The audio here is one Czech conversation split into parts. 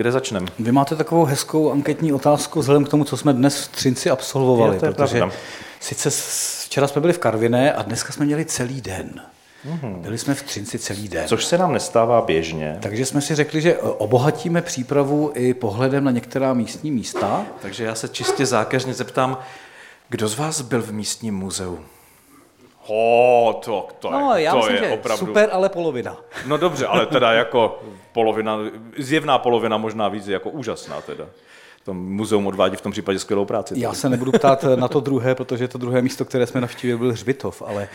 Kde začneme? Vy máte takovou hezkou anketní otázku vzhledem k tomu, co jsme dnes v Třinci absolvovali, protože sice včera jsme byli v Karviné a dneska jsme měli celý den. Byli jsme v Třinci celý den. Což se nám nestává běžně. Takže jsme si řekli, že obohatíme přípravu i pohledem na některá místní místa. Takže já se čistě zákeřně zeptám, kdo z vás byl v místním muzeu? Já myslím, že opravdu super, ale polovina. No dobře, ale teda jako polovina, zjevná polovina, možná víc, jako úžasná teda. To muzeum odvádí v tom případě skvělou práci. Tady. Já se nebudu ptát na to druhé, protože to druhé místo, které jsme navštívili, byl Hřbitov, ale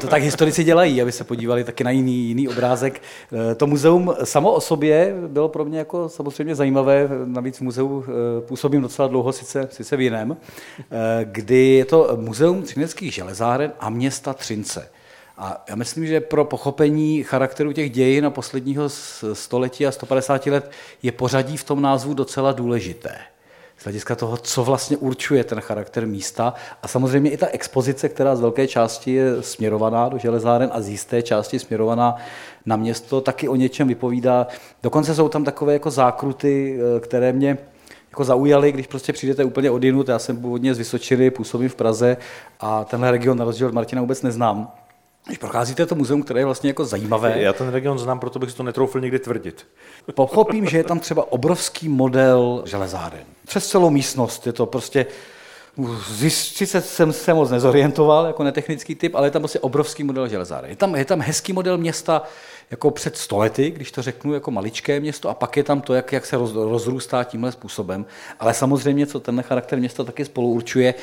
to tak historici dělají, aby se podívali taky na jiný obrázek. To muzeum samo o sobě bylo pro mě jako samozřejmě zajímavé, navíc v muzeu působím docela dlouho, sice v jiném, kdy je to Muzeum třineckých železáren a města Třince. A já myslím, že pro pochopení charakteru těch dějin a posledního století a 150 let je pořadí v tom názvu docela důležité. Z hlediska toho, co vlastně určuje ten charakter místa a samozřejmě i ta expozice, která z velké části je směrovaná do železáren a z jisté části směrovaná na město, taky o něčem vypovídá. Dokonce jsou tam takové jako zákruty, které mě jako zaujali, když prostě přijdete úplně odinut. Já jsem původně z Vysočiny, působím v Praze a tenhle region na rozdíl od Martina vůbec neznám. Když procházíte to muzeum, které je vlastně jako zajímavé. Já ten region znám, proto bych si to netroufl někdy tvrdit. Pochopím, že je tam třeba obrovský model železáren. Přes celou místnost je to prostě, sice jsem se moc nezorientoval jako netechnický typ, ale je tam prostě obrovský model železáren. Je tam hezký model města jako před 100 lety, když to řeknu, jako maličké město a pak je tam to, jak se rozrůstá tímhle způsobem. Ale samozřejmě, co tenhle charakter města taky spolu určuje,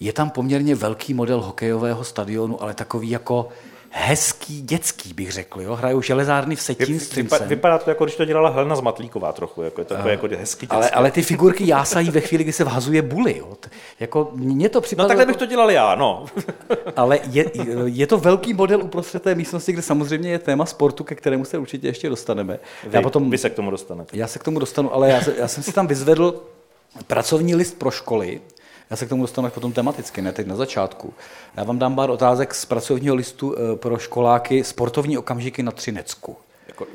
je tam poměrně velký model hokejového stadionu, ale takový jako hezký, dětský, bych řekl. Jo? Hrajou železárny v Setín s Třincem. Vypadá to, jako když to dělala Helena Zmatlíková trochu. Jako je to jako hezký dětský. Ale ty figurky jásají ve chvíli, kdy se vhazuje buly. Jo? Jako, mně to připadalo, no takhle bych to dělal já, no. Ale je to velký model uprostřed té místnosti, kde samozřejmě je téma sportu, ke kterému se určitě ještě dostaneme. Vy se k tomu dostanete. Já se k tomu dostanu, ale já jsem si tam vyzvedl pracovní list pro školy. Já se k tomu dostanu potom tematicky, ne teď na začátku. Já vám dám pár otázek z pracovního listu pro školáky sportovní okamžiky na Třinecku.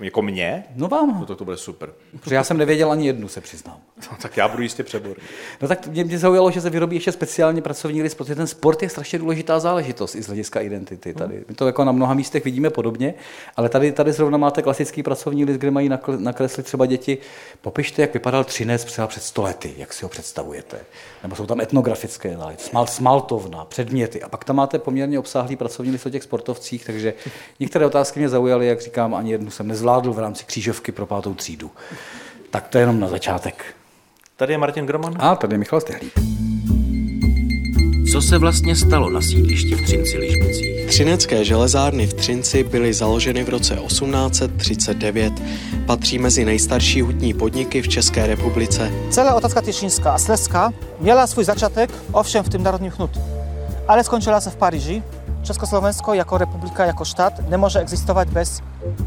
Jako mě? No vám. No, to bude super. Protože já jsem nevěděl ani jednu, se přiznám. No, tak já budu jistě přeborný. No tak mě zaujalo, že se vyrobí ještě speciálně pracovní list, protože ten sport je strašně důležitá záležitost i z hlediska identity tady. My to jako na mnoha místech vidíme podobně, ale tady zrovna máte klasický pracovní list, kde mají nakreslit třeba děti. Popište, jak vypadal Třinec třeba před 100 lety, jak si ho představujete. Nebo jsou tam etnografické smaltovna, předměty. A pak tam máte poměrně obsáhlý pracovní list o těch sportovcích, takže některé otázky mě zaujaly, jak říkám, ani jednu jsem nezvládl v rámci křížovky pro 5. třídu. Tak to je jenom na začátek. Tady je Martin Groman. A tady je Michal Stehlík. Co se vlastně stalo na sídlišti v Třinci-Lišpicích? Třinecké železárny v Třinci byly založeny v roce 1839. Patří mezi nejstarší hutní podniky v České republice. Celá otázka těšínská a slezská měla svůj začátek, ovšem v tym Národním hnutu, ale skončila se v Paříži. Československo jako republika, jako štát nemůže existovat bez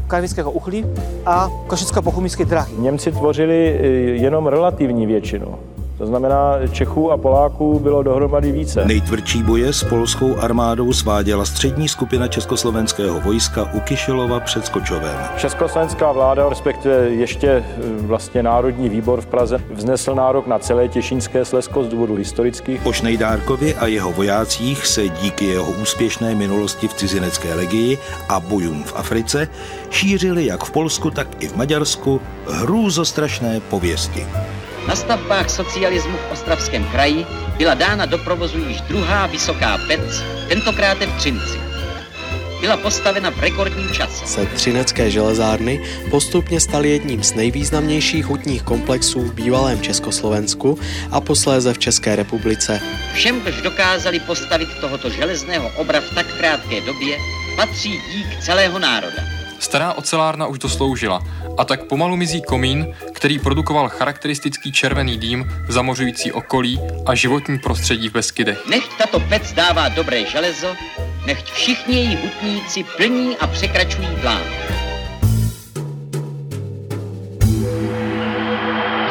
karvinského uhlí a košicko-bochumínské drahy. Němci tvořili jenom relativní většinu. To znamená, Čechů a Poláků bylo dohromady více. Nejtvrdší boje s polskou armádou sváděla střední skupina československého vojska u Kyšelova před Skočovem. Československá vláda, respektive ještě vlastně Národní výbor v Praze, vznesl nárok na celé těšínské Slezsko z důvodu historických. O Šnejdárkovi a jeho vojácích se díky jeho úspěšné minulosti v cizinecké legii a bojům v Africe šířily jak v Polsku, tak i v Maďarsku hrůzostrašné pověsti. Na stavbách socialismu v Ostravském kraji byla dána do provozu již druhá vysoká pec, tentokrát v Třinci. Byla postavena v rekordním čase. Se Třinecké železárny postupně staly jedním z nejvýznamnějších hutních komplexů v bývalém Československu a posléze v České republice. Všem, kdož dokázali postavit tohoto železného obra v tak krátké době, patří dík celého národa. Stará ocelárna už dosloužila a tak pomalu mizí komín, který produkoval charakteristický červený dým zamořující okolí a životní prostředí v Beskydech. Nechť tato pec dává dobré železo, nechť všichni její hutníci plní a překračují plán.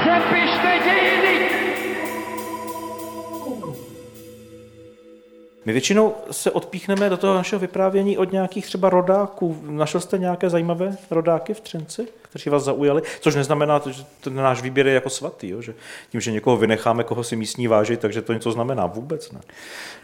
Zapište dějiny! My většinou se odpíchneme do toho našeho vyprávění od nějakých třeba rodáků. Našel jste nějaké zajímavé rodáky v Třinci? kteří vás zaujali, což neznamená, že ten náš výběr je jako svatý, jo? Že tím, že někoho vynecháme, koho si místní váží, takže to něco znamená, vůbec ne.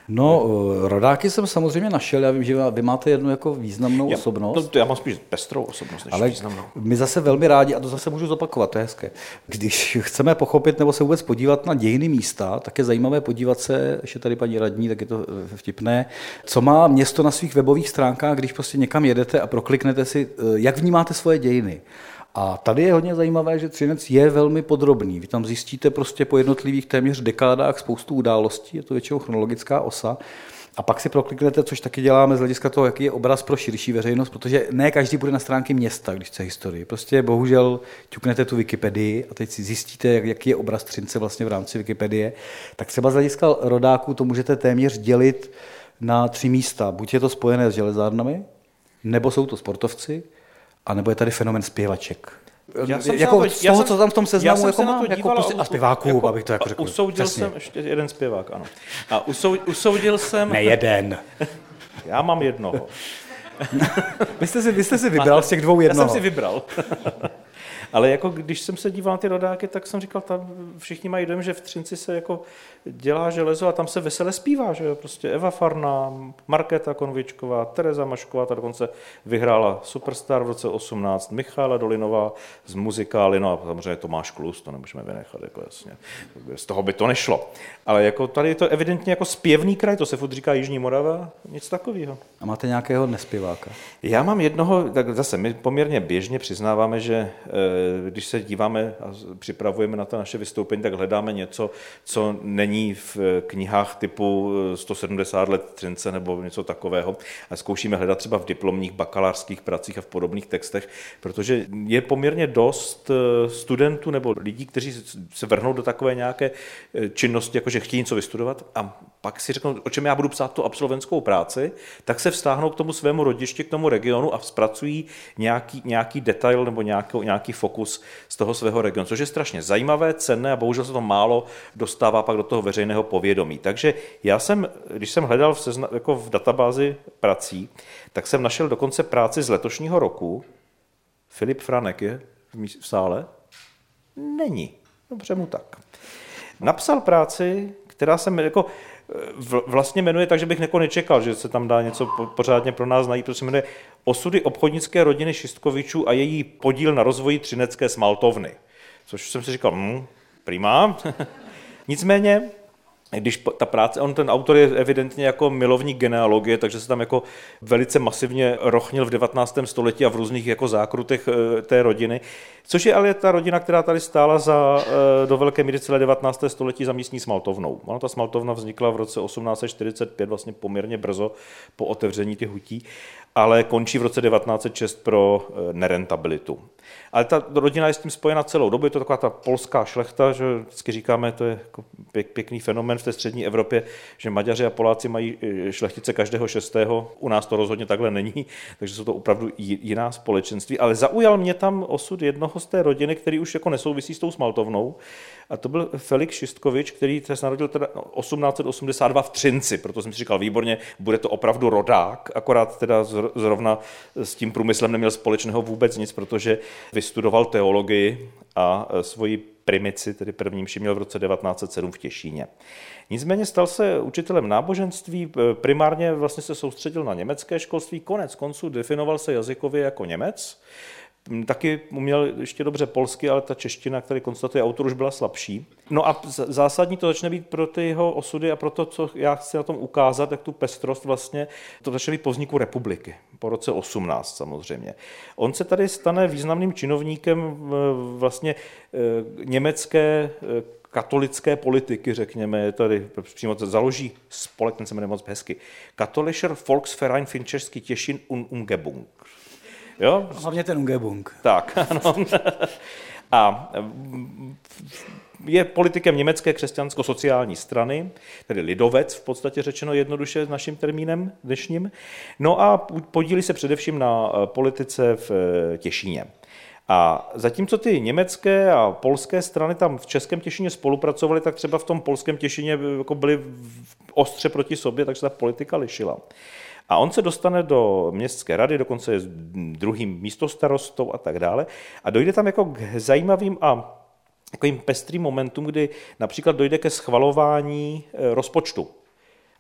No, rodáky jsem samozřejmě našel, já vím, že vy máte jednu jako významnou osobnost. No, já mám spíš pestrou osobnost, než ale významnou. My zase velmi rádi, a to zase můžu zopakovat, to je hezké, když chceme pochopit nebo se vůbec podívat na dějiny místa, tak je zajímavé podívat se, ještě tady paní radní, tak je to vtipné, co má město na svých webových stránkách, když prostě někam jedete a prokliknete si, jak vnímáte svoje dějiny. A tady je hodně zajímavé, že Třinec je velmi podrobný. Vy tam zjistíte prostě po jednotlivých téměř dekádách spoustu událostí, je to většinou chronologická osa. A pak si prokliknete, což taky děláme z hlediska toho, jaký je obraz pro širší veřejnost, protože ne každý bude na stránky města, když chce historii. Prostě bohužel ťuknete tu Wikipedii a teď si zjistíte, jaký je obraz Třince vlastně v rámci Wikipedie. Tak třeba z hlediska rodáků to můžete téměř dělit na 3 místa. Buď je to spojené s železárnami, nebo jsou to sportovci, a nebo je tady fenomén zpěvaček. Z toho, co tam v tom seznamu jako mám, jako prostě a zpěváků, jako, abych to jako řekl. Usoudil jsem ještě jeden zpěvák, ano. A usoudil jsem... Ne jeden. Já mám jednoho. Vy jste si vybral z těch 2 jednoho. Já jsem si vybral. Ale jako když jsem se díval na ty rodáky, tak jsem říkal, tam všichni mají dojem, že v Třinci se jako dělá železo a tam se vesele zpívá, že jo, prostě Eva Farná, Markéta Konvičková, Tereza Mašková, ta dokonce vyhrála Superstar v roce 2018, Michála Dolinová z muzikály, no a samozřejmě Tomáš Klus, to nemůžeme vynechat, jako jasně, z toho by to nešlo. Ale jako tady je to evidentně jako zpěvný kraj, to se furt říká Jižní Morava, nic takového. A máte nějakého nespěváka? Já mám jednoho, tak zase my poměrně běžně přiznáváme, že když se díváme a připravujeme na to naše vystoupení, tak hledáme něco, co není v knihách typu 170 let Třince nebo něco takového. A zkoušíme hledat třeba v diplomních bakalářských pracích a v podobných textech, protože je poměrně dost studentů nebo lidí, kteří se vrhnou do takové nějaké činnosti, jakože chtějí něco vystudovat a pak si řeknou, o čem já budu psát tu absolventskou práci, tak se vztáhnou k tomu svému rodišti, k tomu regionu a zpracují nějaký detail nebo nějaký fokus z toho svého regionu, což je strašně zajímavé, cenné a bohužel se to málo dostává pak do toho veřejného povědomí. Takže já jsem, když jsem hledal jako v databázi prací, tak jsem našel dokonce práci z letošního roku. Filip Franek je v sále? Není. Dobře mu tak. Napsal práci, která jsem jako vlastně jmenuje tak, že bych nečekal, že se tam dá něco pořádně pro nás najít, protože se jmenuje Osudy obchodnické rodiny Šistkovičů a její podíl na rozvoji Třinecké smaltovny. Což jsem si říkal, prima. Nicméně, když ta práce, on ten autor je evidentně jako milovník genealogie, takže se tam jako velice masivně rochnil v 19. století a v různých jako zákrutech té rodiny, což je ale ta rodina, která tady stála za do velké míry celé 19. století za místní smaltovnou. Ano, ta smaltovna vznikla v roce 1845, vlastně poměrně brzo po otevření těch hutí, ale končí v roce 1906 pro nerentabilitu. Ale ta rodina je s tím spojena celou dobu, je to taková ta polská šlechta, že vždycky říkáme, to je jako pěkný fenomen v té střední Evropě, že Maďaři a Poláci mají šlechtice každého 6. U nás to rozhodně takhle není, takže jsou to opravdu jiná společenství. Ale zaujal mě tam osud jednoho z té rodiny, který už jako nesouvisí s tou smaltovnou, a to byl Felix Šistkovič, který se narodil teda 1882 v Třinci, proto jsem si říkal, výborně, bude to opravdu rodák, akorát teda zrovna s tím průmyslem neměl společného vůbec nic, protože vystudoval teologii a svoji primici, tedy první mši, měl v roce 1907 v Těšíně. Nicméně stal se učitelem náboženství, primárně vlastně se soustředil na německé školství, konec konců definoval se jazykově jako Němec, taky uměl ještě dobře polsky, ale ta čeština, který konstatuje autor, už byla slabší. No a zásadní to začne být pro ty jeho osudy a pro to, co já chci na tom ukázat, tak tu pestrost vlastně, to začne být po vzniku republiky, po roce 18 samozřejmě. On se tady stane významným činovníkem vlastně německé katolické politiky, řekněme, tady přímo založí spolek, ten se jmenuje moc hezky, Katholischer Volksverein für Český Těšin und Umgebung. Jo? Hlavně ten Ungebung. Tak, ano. A je politikem německé křesťansko-sociální strany, tedy lidovec v podstatě řečeno jednoduše naším termínem dnešním. No a podílí se především na politice v Těšíně. A zatímco ty německé a polské strany tam v Českém Těšině spolupracovaly, tak třeba v tom polském Těšině jako byly ostře proti sobě, takže ta politika lišila. A on se dostane do městské rady, dokonce je druhým místostarostou a tak dále. A dojde tam jako k zajímavým a takovým pestrým momentům, kdy například dojde ke schvalování rozpočtu.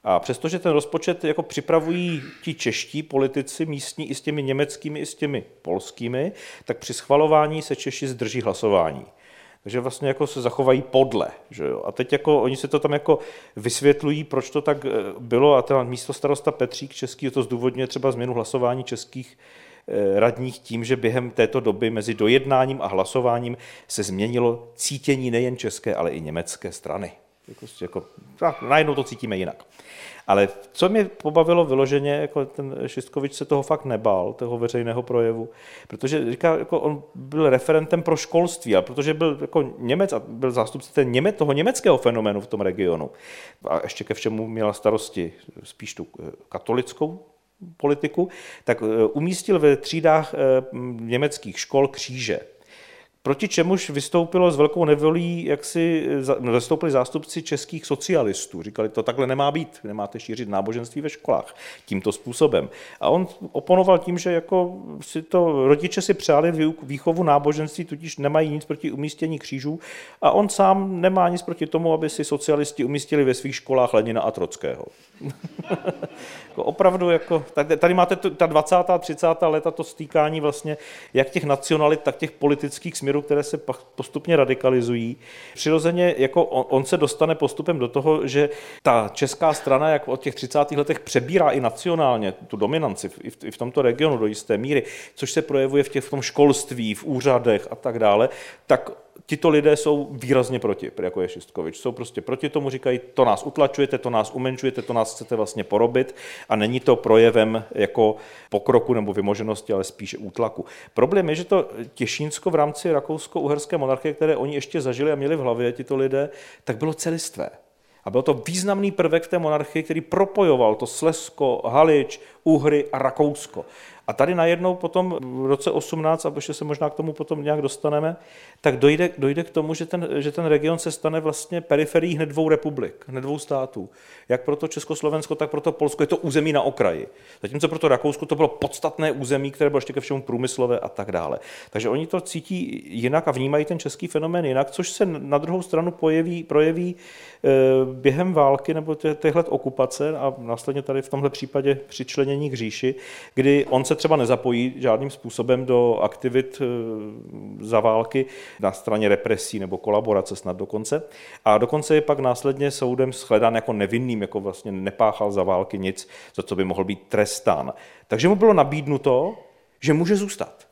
A přestože ten rozpočet jako připravují ti čeští politici místní i s těmi německými, i s těmi polskými, tak při schvalování se Češi zdrží hlasování. Takže vlastně jako se zachovají podle. Že jo? A teď jako oni se to tam jako vysvětlují, proč to tak bylo. A ten místostarosta Petřík český to zdůvodňuje třeba změnu hlasování českých radních tím, že během této doby mezi dojednáním a hlasováním se změnilo cítění nejen české, ale i německé strany. Najednou to cítíme jinak. Ale co mě pobavilo vyloženě, jako ten Šistkovič se toho fakt nebál, toho veřejného projevu, protože říká, jako on byl referentem pro školství, a protože byl jako Němec a byl zástupce toho německého fenoménu v tom regionu. A ještě ke všemu měla starosti spíš tu katolickou politiku, tak umístil ve třídách německých škol kříže. Proti čemuž vystoupilo s velkou nevolí, jak si vystoupili zástupci českých socialistů. Říkali, to takhle nemá být, nemáte šířit náboženství ve školách tímto způsobem. A on oponoval tím, že jako si to rodiče si přáli výchovu náboženství, tudíž nemají nic proti umístění křížů a on sám nemá nic proti tomu, aby si socialisti umístili ve svých školách Lenina a Trockého. Jako opravdu, jako, tady máte ta 20. a 30. léta to stýkání vlastně jak těch nacionalit, tak těch politických směrů, které se postupně radikalizují. Přirozeně jako on se dostane postupem do toho, že ta česká strana jak od těch 30. letech přebírá i nacionálně tu dominanci i v tomto regionu do jisté míry, což se projevuje v tom školství, v úřadech a tak dále, tak tito lidé jsou výrazně proti, jako je Šistkovič. Jsou prostě proti tomu, říkají, to nás utlačujete, to nás umenšujete, to nás chcete vlastně porobit a není to projevem jako pokroku nebo vymoženosti, ale spíše útlaku. Problém je, že to Těšínsko v rámci rakousko-uherské monarchie, které oni ještě zažili a měli v hlavě tito lidé, tak bylo celistvé. A byl to významný prvek v té monarchii, který propojoval to Slezsko, Halič, Uhry a Rakousko. A tady najednou potom v roce 18, a ještě se možná k tomu potom nějak dostaneme, tak dojde k tomu, že ten region se stane vlastně periferií hned dvou republik, hned dvou států. Jak pro to Československo, tak pro to Polsko je to území na okraji. Zatímco pro to Rakousko to bylo podstatné území, které bylo ještě ke všemu průmyslové a tak dále. Takže oni to cítí jinak a vnímají ten český fenomén jinak, což se na druhou stranu projeví během války nebo těchto okupace a následně tady v tomhle případě přičlenění k říši, kdy on se třeba nezapojí žádným způsobem do aktivit za války na straně represí nebo kolaborace snad dokonce. A dokonce je pak následně soudem shledán jako nevinným, jako vlastně nepáchal za války nic, za co by mohl být trestán. Takže mu bylo nabídnuto, že může zůstat,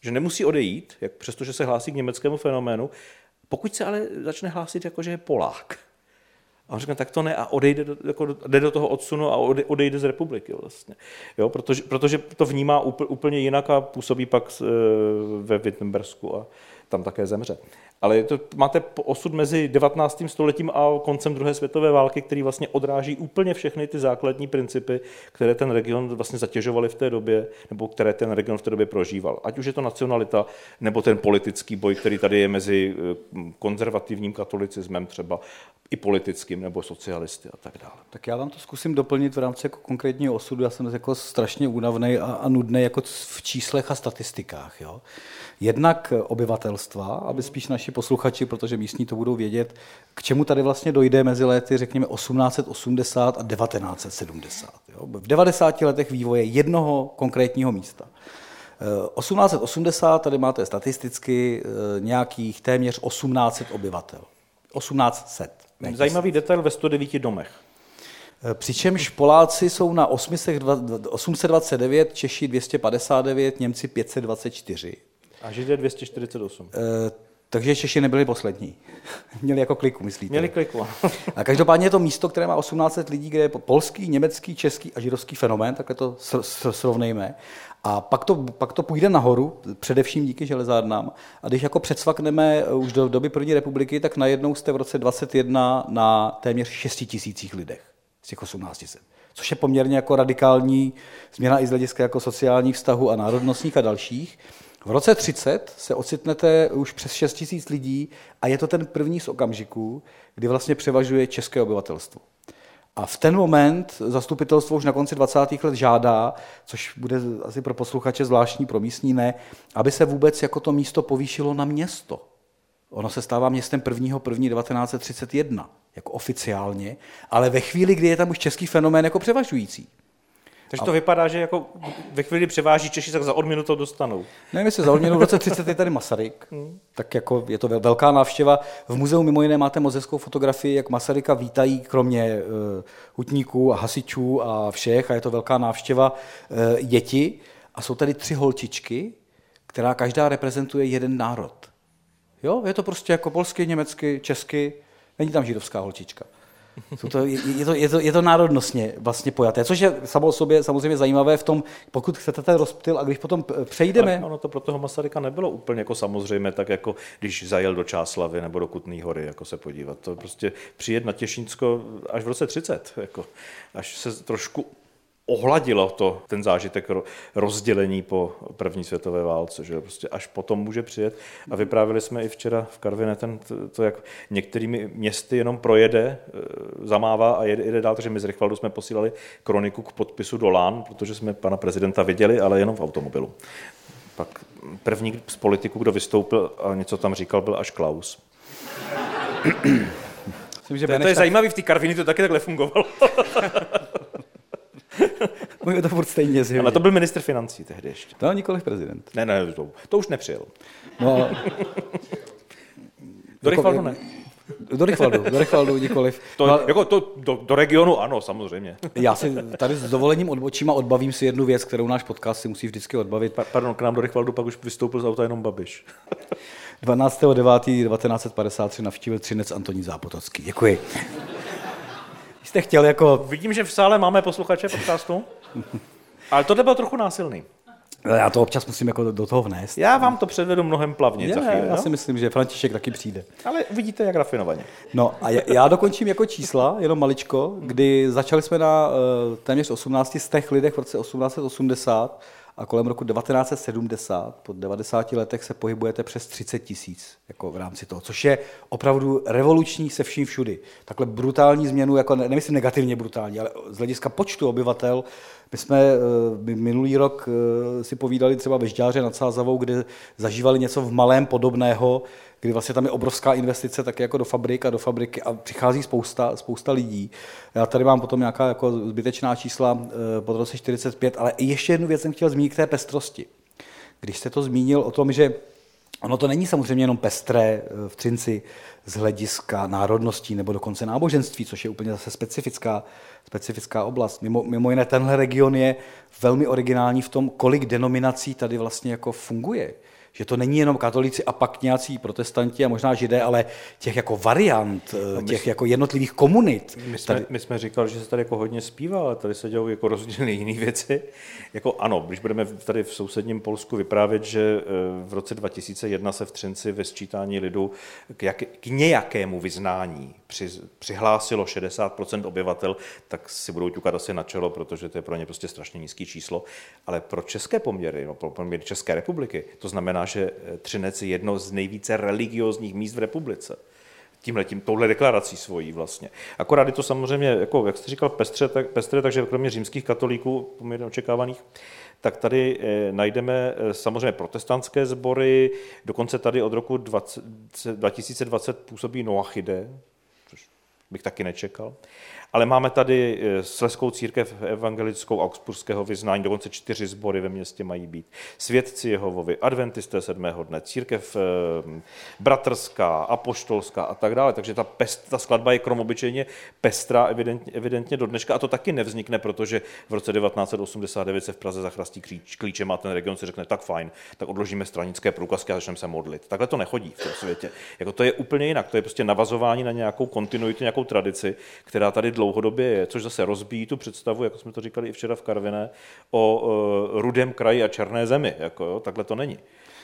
že nemusí odejít, přestože se hlásí k německému fenoménu, pokud se ale začne hlásit jako, že je Polák. A on říká, tak to ne, a odejde jde do toho odsunu a odejde z republiky vlastně. Jo, protože to vnímá úplně jinak a působí pak ve Wittenbersku a tam také zemře. Ale to máte osud mezi 19. stoletím a koncem druhé světové války, který vlastně odráží úplně všechny ty základní principy, které ten region vlastně zatěžovaly v té době, nebo které ten region v té době prožíval. Ať už je to nacionalita, nebo ten politický boj, který tady je mezi konzervativním katolicismem třeba i politickým, nebo socialisty a tak dále. Tak já vám to zkusím doplnit v rámci jako konkrétního osudu. Já jsem jako strašně únavnej a nudnej jako v číslech a statistikách. Jo? Jednak obyvatelstva, aby spíš naši posluchači, protože místní to budou vědět, k čemu tady vlastně dojde mezi léty, řekněme 1880 a 1970. Jo? V 90 letech vývoje jednoho konkrétního místa. 1880, tady máte statisticky nějakých téměř 1800 obyvatel. 1800. Zajímavý detail ve 109 domech. Přičemž Poláci jsou na 829, Češi 259, Němci 524. A Židé 248. Takže Češi nebyli poslední. Měli jako kliku, myslíte? Měli kliku. A každopádně je to místo, které má 1800 lidí, kde je polský, německý, český a židovský fenomén, takhle to srovnejme. A pak to půjde nahoru, především díky železárnám. A když jako předsvakneme už do doby první republiky, tak najednou jste v roce 21 na téměř 6 000 lidech z těch 1800. Což je poměrně jako radikální změna i z hlediska jako sociálních vztahů a národnostních a dalších. V roce 30 se ocitnete už přes 6 000 lidí a je to ten první z okamžiků, kdy vlastně převažuje české obyvatelstvo. A v ten moment zastupitelstvo už na konci 20. let žádá, což bude asi pro posluchače zvláštní, pro místní ne, aby se vůbec jako to místo povýšilo na město. Ono se stává městem 1.1.1931, jako oficiálně, ale ve chvíli, kdy je tam už český fenomén jako převažující. Takže to vypadá, že jako ve chvíli převáží Češi, tak za odměnu to dostanou. Nevím, jestli za odměnu, v roce 30 je tady Masaryk, tak jako je to velká návštěva. V muzeu mimo jiné máte mozeckou fotografii, jak Masaryka vítají, kromě hutníků a hasičů a všech, a je to velká návštěva děti. A jsou tady 3 holčičky, která každá reprezentuje jeden národ. Jo, je to prostě jako polsky, německy, česky, není tam židovská holčička. Je to národnostně vlastně pojaté, což je samo o sobě samozřejmě zajímavé v tom, pokud chcete ten rozptyl a když potom přejdeme... Ale ono to pro toho Masaryka nebylo úplně jako samozřejmě, tak jako když zajel do Čáslavy nebo do Kutný Hory, jako se podívat. To prostě přijet na Těšínsko až v roce 30, jako, až se trošku ohladilo to, ten zážitek rozdělení po první světové válce, že prostě až potom může přijet. A vyprávěli jsme i včera v Karviné to, jak některými městy jenom projede, zamává a jede dál, takže my z Rychvaldu jsme posílali kroniku k podpisu do Lán, protože jsme pana prezidenta viděli, ale jenom v automobilu. Pak první z politiků, kdo vystoupil a něco tam říkal, byl až Klaus. To je zajímavý, v té Karvině to taky takhle fungovalo. To furt stejně zjevně. Ale to byl ministr financí tehdy ještě. To nikoliv prezident. Ne, to už nepřijel. No, do Rychvaldu ne. Do Rychvaldu nikoliv. Do regionu ano, samozřejmě. Já si tady s dovolením odbočím a odbavím si jednu věc, kterou náš podcast si musí vždycky odbavit. Pardon, k nám do Rychvaldu pak už vystoupil z auta jenom Babiš. 12.9.1953 navštívil Třinec Antonín Zápotocký. Děkuji. Jste chtěl jako... Vidím, že v sále máme posluchače podcastu, ale tohle bylo trochu násilný. Já to občas musím jako do toho vnést. Já vám to předvedu mnohem plavně za chvíli. Já si myslím, že František taky přijde. Ale vidíte, jak rafinovaně. No a já dokončím jako čísla, jenom maličko, kdy začali jsme na téměř 1800 lidech v roce 1880 a kolem roku 1970, po 90 letech se pohybujete přes 30 000 jako v rámci toho, což je opravdu revoluční se vším všudy. Takhle brutální změnu, jako nemyslím negativně brutální, ale z hlediska počtu obyvatel. My jsme minulý rok si povídali třeba ve Žďáře nad Sázavou, kde zažívali něco v malém podobného, kdy vlastně tam je obrovská investice taky jako do fabriky a přichází spousta lidí. Já tady mám potom nějaká jako zbytečná čísla pod roce 45, ale ještě jednu věc jsem chtěl zmínit k té pestrosti. Když jste to zmínil o tom, že ono to není samozřejmě jenom pestré v Třinci z hlediska národností nebo dokonce náboženství, což je úplně zase specifická oblast. Mimo jiné tenhle region je velmi originální v tom, kolik denominací tady vlastně jako funguje. Že to není jenom katolíci a pak nějací protestanti a možná židé, ale těch jako variant, těch jako jednotlivých komunit. My jsme říkali, že se tady jako hodně zpívá, ale tady se dělou jako rozdílné jiné věci. Jako ano, když budeme tady v sousedním Polsku vyprávět, že v roce 2001 se v Třinci ve sčítání lidu k nějakému vyznání přihlásilo 60% obyvatel, tak si budou ťukat asi na čelo, protože to je pro ně prostě strašně nízký číslo. Ale pro české poměry, no, pro poměry České republiky, to znamená, že Třinec je jedno z nejvíce religiózních míst v republice. Touhle deklarací svojí vlastně. Akorát je to samozřejmě, jako, jak jste říkal, pestře, takže kromě římských katolíků, poměrně očekávaných, tak tady najdeme samozřejmě protestantské sbory, dokonce tady od roku 2020 působí Noachide, bych taky nečekal. Ale máme tady Slezskou církev evangelickou augsburského vyznání, dokonce 4 sbory ve městě mají být. Svědci Jehovovi, adventisté 7. dne, církev bratrská, apoštolská a tak dále. Takže ta skladba je kromobyčejně pestrá evidentně do dneška. A to taky nevznikne, protože v roce 1989 se v Praze zachrastí klíčem a ten region si řekne, tak fajn, tak odložíme stranické průkazky a začneme se modlit. Takhle to nechodí v tom světě. Jako to je úplně jinak. To je prostě navazování na nějakou kontinuitu, nějakou tradici, která tady dlouhodobě je, což zase rozbíjí tu představu, jako jsme to říkali i včera v Karviné, o rudém kraji a černé zemi. Jako, jo, takhle to není.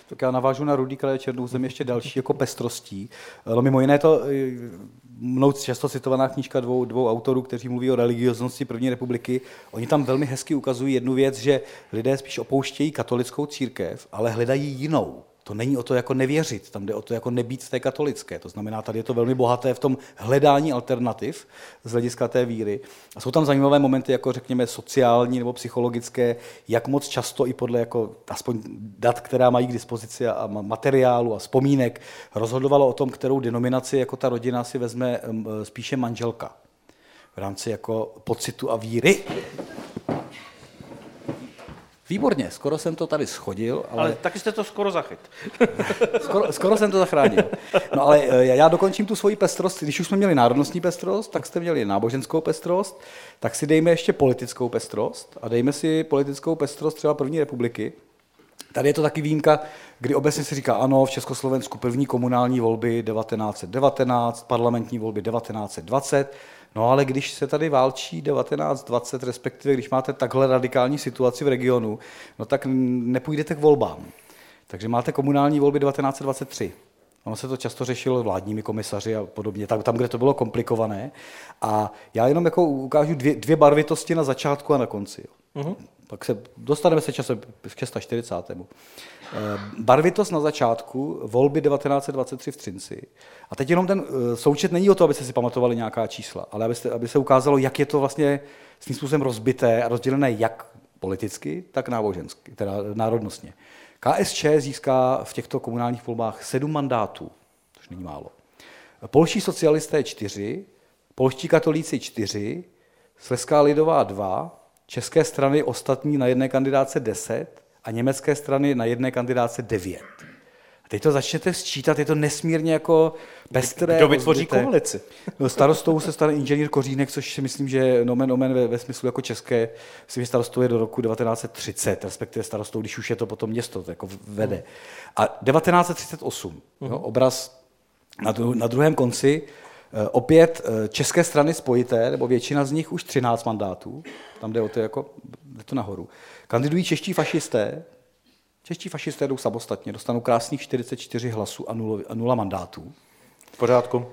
Tak já navážu na rudý kraj a černou zemi ještě další jako pestrostí. Ale mimo jiné to mnou často citovaná knížka dvou autorů, kteří mluví o religioznosti první republiky. Oni tam velmi hezky ukazují jednu věc, že lidé spíš opouštějí katolickou církev, ale hledají jinou. to není o to jako nevěřit, tam jde o to jako nebýt v té katolické. To znamená, tady je to velmi bohaté v tom hledání alternativ z hlediska té víry. A jsou tam zajímavé momenty, jako řekněme sociální nebo psychologické, jak moc často i podle jako aspoň dat, která mají k dispozici a materiálu a vzpomínek, rozhodovalo o tom, kterou denominaci jako ta rodina si vezme spíše manželka. V rámci jako pocitu a víry. Výborně, skoro jsem to tady schodil. Ale taky jste to skoro zachytil. Skoro jsem to zachránil. No ale já dokončím tu svoji pestrost. Když už jsme měli národnostní pestrost, tak jste měli náboženskou pestrost, tak si dejme ještě politickou pestrost a dejme si politickou pestrost třeba první republiky. Tady je to taky výjimka, kdy obecně se říká ano, v Československu první komunální volby 1919, parlamentní volby 1920, no ale když se tady válčí 1920, respektive když máte takhle radikální situaci v regionu, no tak nepůjdete k volbám. Takže máte komunální volby 1923. Ono se to často řešilo vládními komisaři a podobně, tam, kde to bylo komplikované. A já jenom jako ukážu dvě barvitosti na začátku a na konci. Uh-huh. Tak dostaneme se časem k 640. Barvitost na začátku, volby 1923 v Třinci. A teď jenom ten součet není o to, abyste si pamatovali nějaká čísla, ale aby se ukázalo, jak je to vlastně svým způsobem rozbité a rozdělené jak politicky, tak nábožensky, teda národnostně. KSČ získá v těchto komunálních volbách 7 mandátů, což není málo. Polští socialisté 4, polští katolíci 4, Slezská lidová 2, České strany ostatní na jedné kandidáce 10 a německé strany na jedné kandidáce 9. A teď to začnete sčítat, je to nesmírně jako pestré. Kdo vytvoří koalici? No, starostou se stane inženýr Kořínek, což si myslím, že nomen omen ve smyslu jako české, myslím, že starostou je do roku 1930, respektive starostou, když už je to potom město, to jako vede. A 1938, jo, obraz na druhém konci, opět české strany spojité, nebo většina z nich už 13 mandátů, tam jde o to, jako, jde to nahoru. Kandidují čeští fašisté, jdou samostatně, dostanou krásných 44 hlasů a 0 mandátů. V pořádku.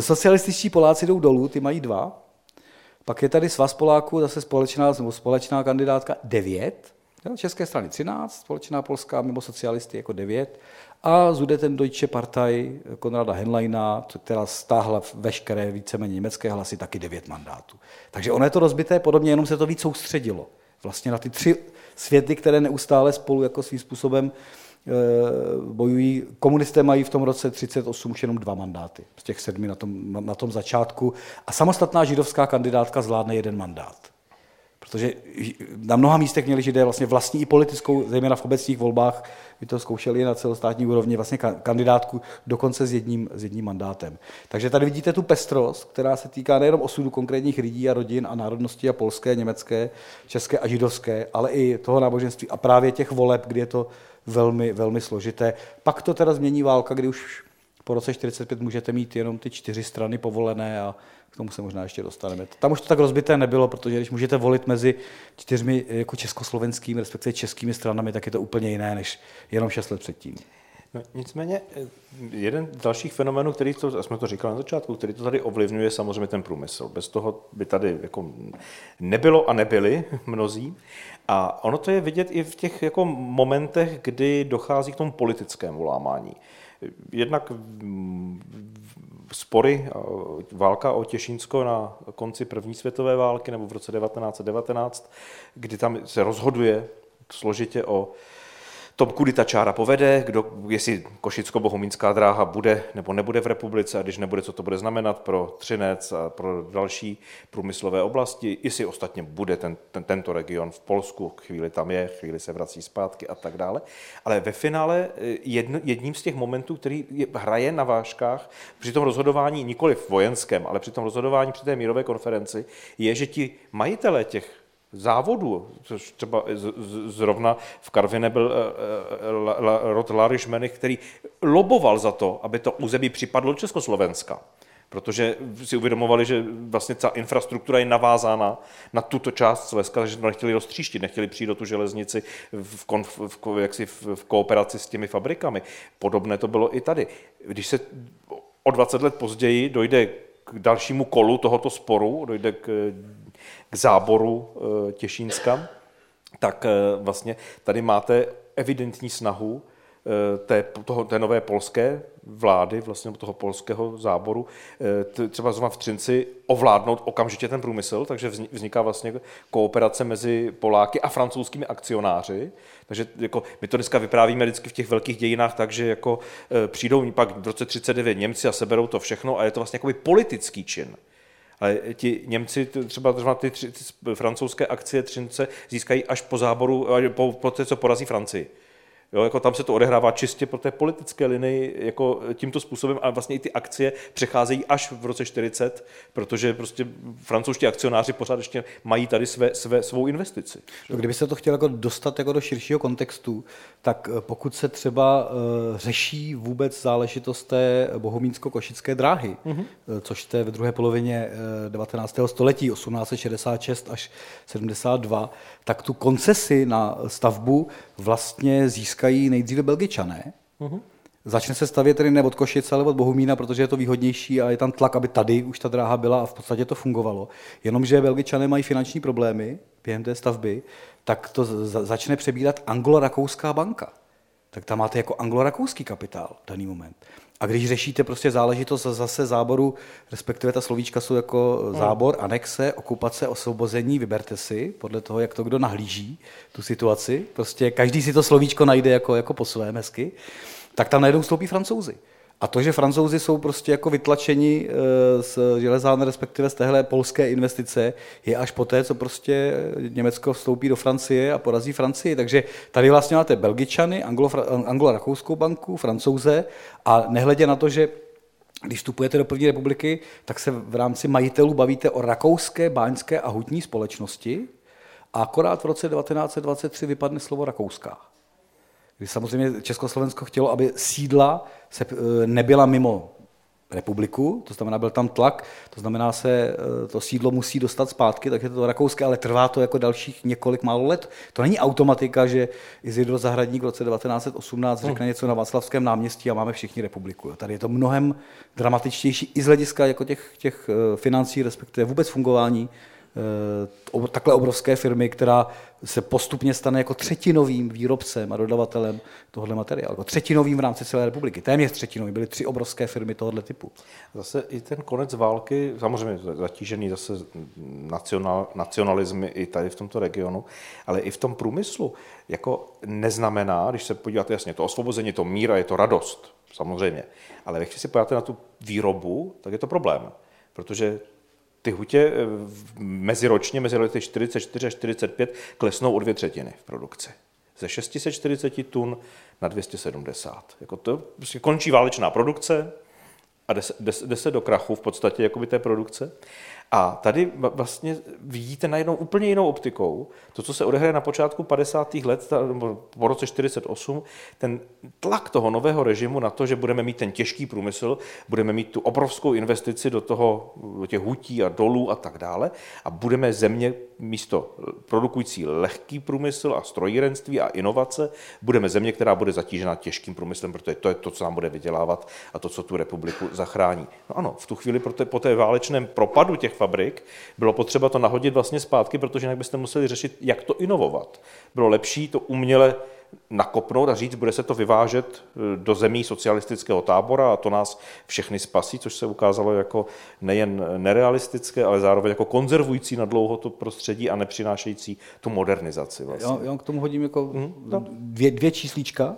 Socialističtí Poláci jdou dolů, ty mají 2. Pak je tady Svaz Poláků, zase společná kandidátka 9. České strany 13, společná polská mimo socialisty jako 9. A Sudeten Deutsche Partei Konrada Henleina, která stáhla veškeré víceméně německé hlasy, taky 9 mandátů. Takže ono je to rozbité, podobně jenom se to víc soustředilo. Vlastně na ty 3 světy, které neustále spolu jako svým způsobem bojují. Komunisté mají v tom roce 1938 už jenom 2 mandáty z těch 7 na tom začátku. A samostatná židovská kandidátka zvládne 1 mandát. Protože na mnoha místech měli židé vlastní i politickou, zejména v obecních volbách, by to zkoušeli na celostátní úrovni, vlastně kandidátku dokonce s jedním mandátem. Takže tady vidíte tu pestrost, která se týká nejenom osudu konkrétních lidí a rodin a národností a polské, německé, české a židovské, ale i toho náboženství a právě těch voleb, kdy je to velmi, velmi složité. Pak to teda změní válka, kdy už po roce 45 můžete mít jenom ty 4 strany povolené a k tomu se možná ještě dostaneme. Tam už to tak rozbité nebylo, protože když můžete volit mezi 4 jako československými, respektive českými stranami, tak je to úplně jiné než jenom 6 let předtím. No, nicméně jeden z dalších fenoménů, který to, jsme to říkali na začátku, který to tady ovlivňuje, samozřejmě ten průmysl. Bez toho by tady jako nebylo a nebyli mnozí. A ono to je vidět i v těch jako momentech, kdy dochází k tomu politickému lámání. Jednak spory, válka o Těšínsko na konci první světové války nebo v roce 1919, kdy tam se rozhoduje složitě o tom, kudy ta čára povede, jestli Košicko-Bohumínská dráha bude nebo nebude v republice a když nebude, co to bude znamenat pro Třinec a pro další průmyslové oblasti, jestli ostatně bude tento region v Polsku, chvíli tam je, chvíli se vrací zpátky a tak dále. Ale ve finále jedním z těch momentů, který hraje na vážkách při tom rozhodování, nikoli v vojenském, ale při tom rozhodování při té mírové konferenci, je, že ti majitelé těch závodu, což třeba zrovna v Karviné byl rod Larišmenich, který loboval za to, aby to území připadlo Československa, protože si uvědomovali, že vlastně celá infrastruktura je navázána na tuto část Slezska, takže to nechtěli roztříštit, nechtěli přijít do tu železnici v kooperaci s těmi fabrikami. Podobné to bylo i tady. Když se o 20 let později dojde k dalšímu kolu tohoto sporu, dojde k záboru Těšínska, tak vlastně tady máte evidentní snahu té nové polské vlády, vlastně toho polského záboru, třeba zrovna v Třinci ovládnout okamžitě ten průmysl, takže vzniká vlastně kooperace mezi Poláky a francouzskými akcionáři. Takže jako, my to dneska vyprávíme vždycky v těch velkých dějinách, takže jako, přijdou pak v roce 1939 Němci a seberou to všechno a je to vlastně jakoby politický čin. Ale ti Němci třeba ty francouzské akcie Třince získají až po záboru, po té, co porazí Francii. Jo, jako tam se to odehrává čistě pro té politické linii jako tímto způsobem a vlastně i ty akcie přecházejí až v roce 40, protože prostě francouzští akcionáři pořád ještě mají tady svou investici. No, kdyby se to chtěl jako dostat jako do širšího kontextu, tak pokud se třeba řeší vůbec záležitost té bohumínsko-košické dráhy, což to je ve druhé polovině 19. století, 1866 až 72, tak tu koncesi na stavbu vlastně získají nejdříve Belgičané. Začne se stavět tedy ne od Košice, ale od Bohumína, protože je to výhodnější a je tam tlak, aby tady už ta dráha byla a v podstatě to fungovalo. Jenomže Belgičané mají finanční problémy během té stavby, tak to začne přebírat anglo-rakouská banka. Tak tam máte jako anglo-rakouský kapitál v daný moment. A když řešíte prostě záležitost zase záboru, respektive ta slovíčka jsou jako zábor, anexe, okupace, osvobození, vyberte si, podle toho, jak to kdo nahlíží tu situaci, prostě každý si to slovíčko najde jako po svém hezky, tak tam najednou vstoupí Francouzi. A to, že Francouzi jsou prostě jako vytlačeni z železárny, respektive z téhle polské investice, je až poté, co prostě Německo vstoupí do Francie a porazí Francii. Takže tady vlastně máte Belgičany, anglo-rakouskou banku, Francouze a nehledě na to, že když vstupujete do první republiky, tak se v rámci majitelů bavíte o rakouské, báňské a hutní společnosti a akorát v roce 1923 vypadne slovo rakouská. Když samozřejmě Československo chtělo, aby sídla se nebyla mimo republiku, to znamená, byl tam tlak, to znamená, se to sídlo musí dostat zpátky, takže to rakouské, ale trvá to jako dalších několik málo let. To není automatika, že Izidor Zahradník v roce 1918 řekne něco na Václavském náměstí a máme všichni republiku. Tady je to mnohem dramatičtější i z hlediska jako těch financí, respektive vůbec fungování takhle obrovské firmy, která se postupně stane jako třetinovým výrobcem a dodavatelem tohohle materiálu. Jako třetinovým v rámci celé republiky. Téměř třetinovým. Byly 3 obrovské firmy tohohle typu. Zase i ten konec války, samozřejmě zatížený zase nacionalismy i tady v tomto regionu, ale i v tom průmyslu, jako neznamená, když se podíváte jasně, to osvobození, to míra, je to radost, samozřejmě. Ale když si podíváte na tu výrobu, tak je to problém, protože ty hutě meziročně, mezi lety 44 a 45, klesnou o 2/3 v produkci. Ze 640 tun na 270. Jako to, končí válečná produkce a jde se do krachu v podstatě jakoby té produkce. A tady vlastně vidíte najednou úplně jinou optikou to, co se odehraje na počátku 50. let, po roce 48, ten tlak toho nového režimu na to, že budeme mít ten těžký průmysl, budeme mít tu obrovskou investici do těch hutí a dolů a tak dále a budeme země místo produkující lehký průmysl a strojírenství a inovace, budeme země, která bude zatížena těžkým průmyslem, protože to je to, co nám bude vydělávat a to, co tu republiku zachrání. No ano, v tu chvíli po té válečném propadu těch fabrik bylo potřeba to nahodit vlastně zpátky, protože jinak byste museli řešit, jak to inovovat. Bylo lepší to uměle nakopnout a říct, bude se to vyvážet do zemí socialistického tábora a to nás všechny spasí, což se ukázalo jako nejen nerealistické, ale zároveň jako konzervující na dlouho to prostředí a nepřinášející tu modernizaci. Vlastně. Já k tomu hodím jako dvě číslíčka.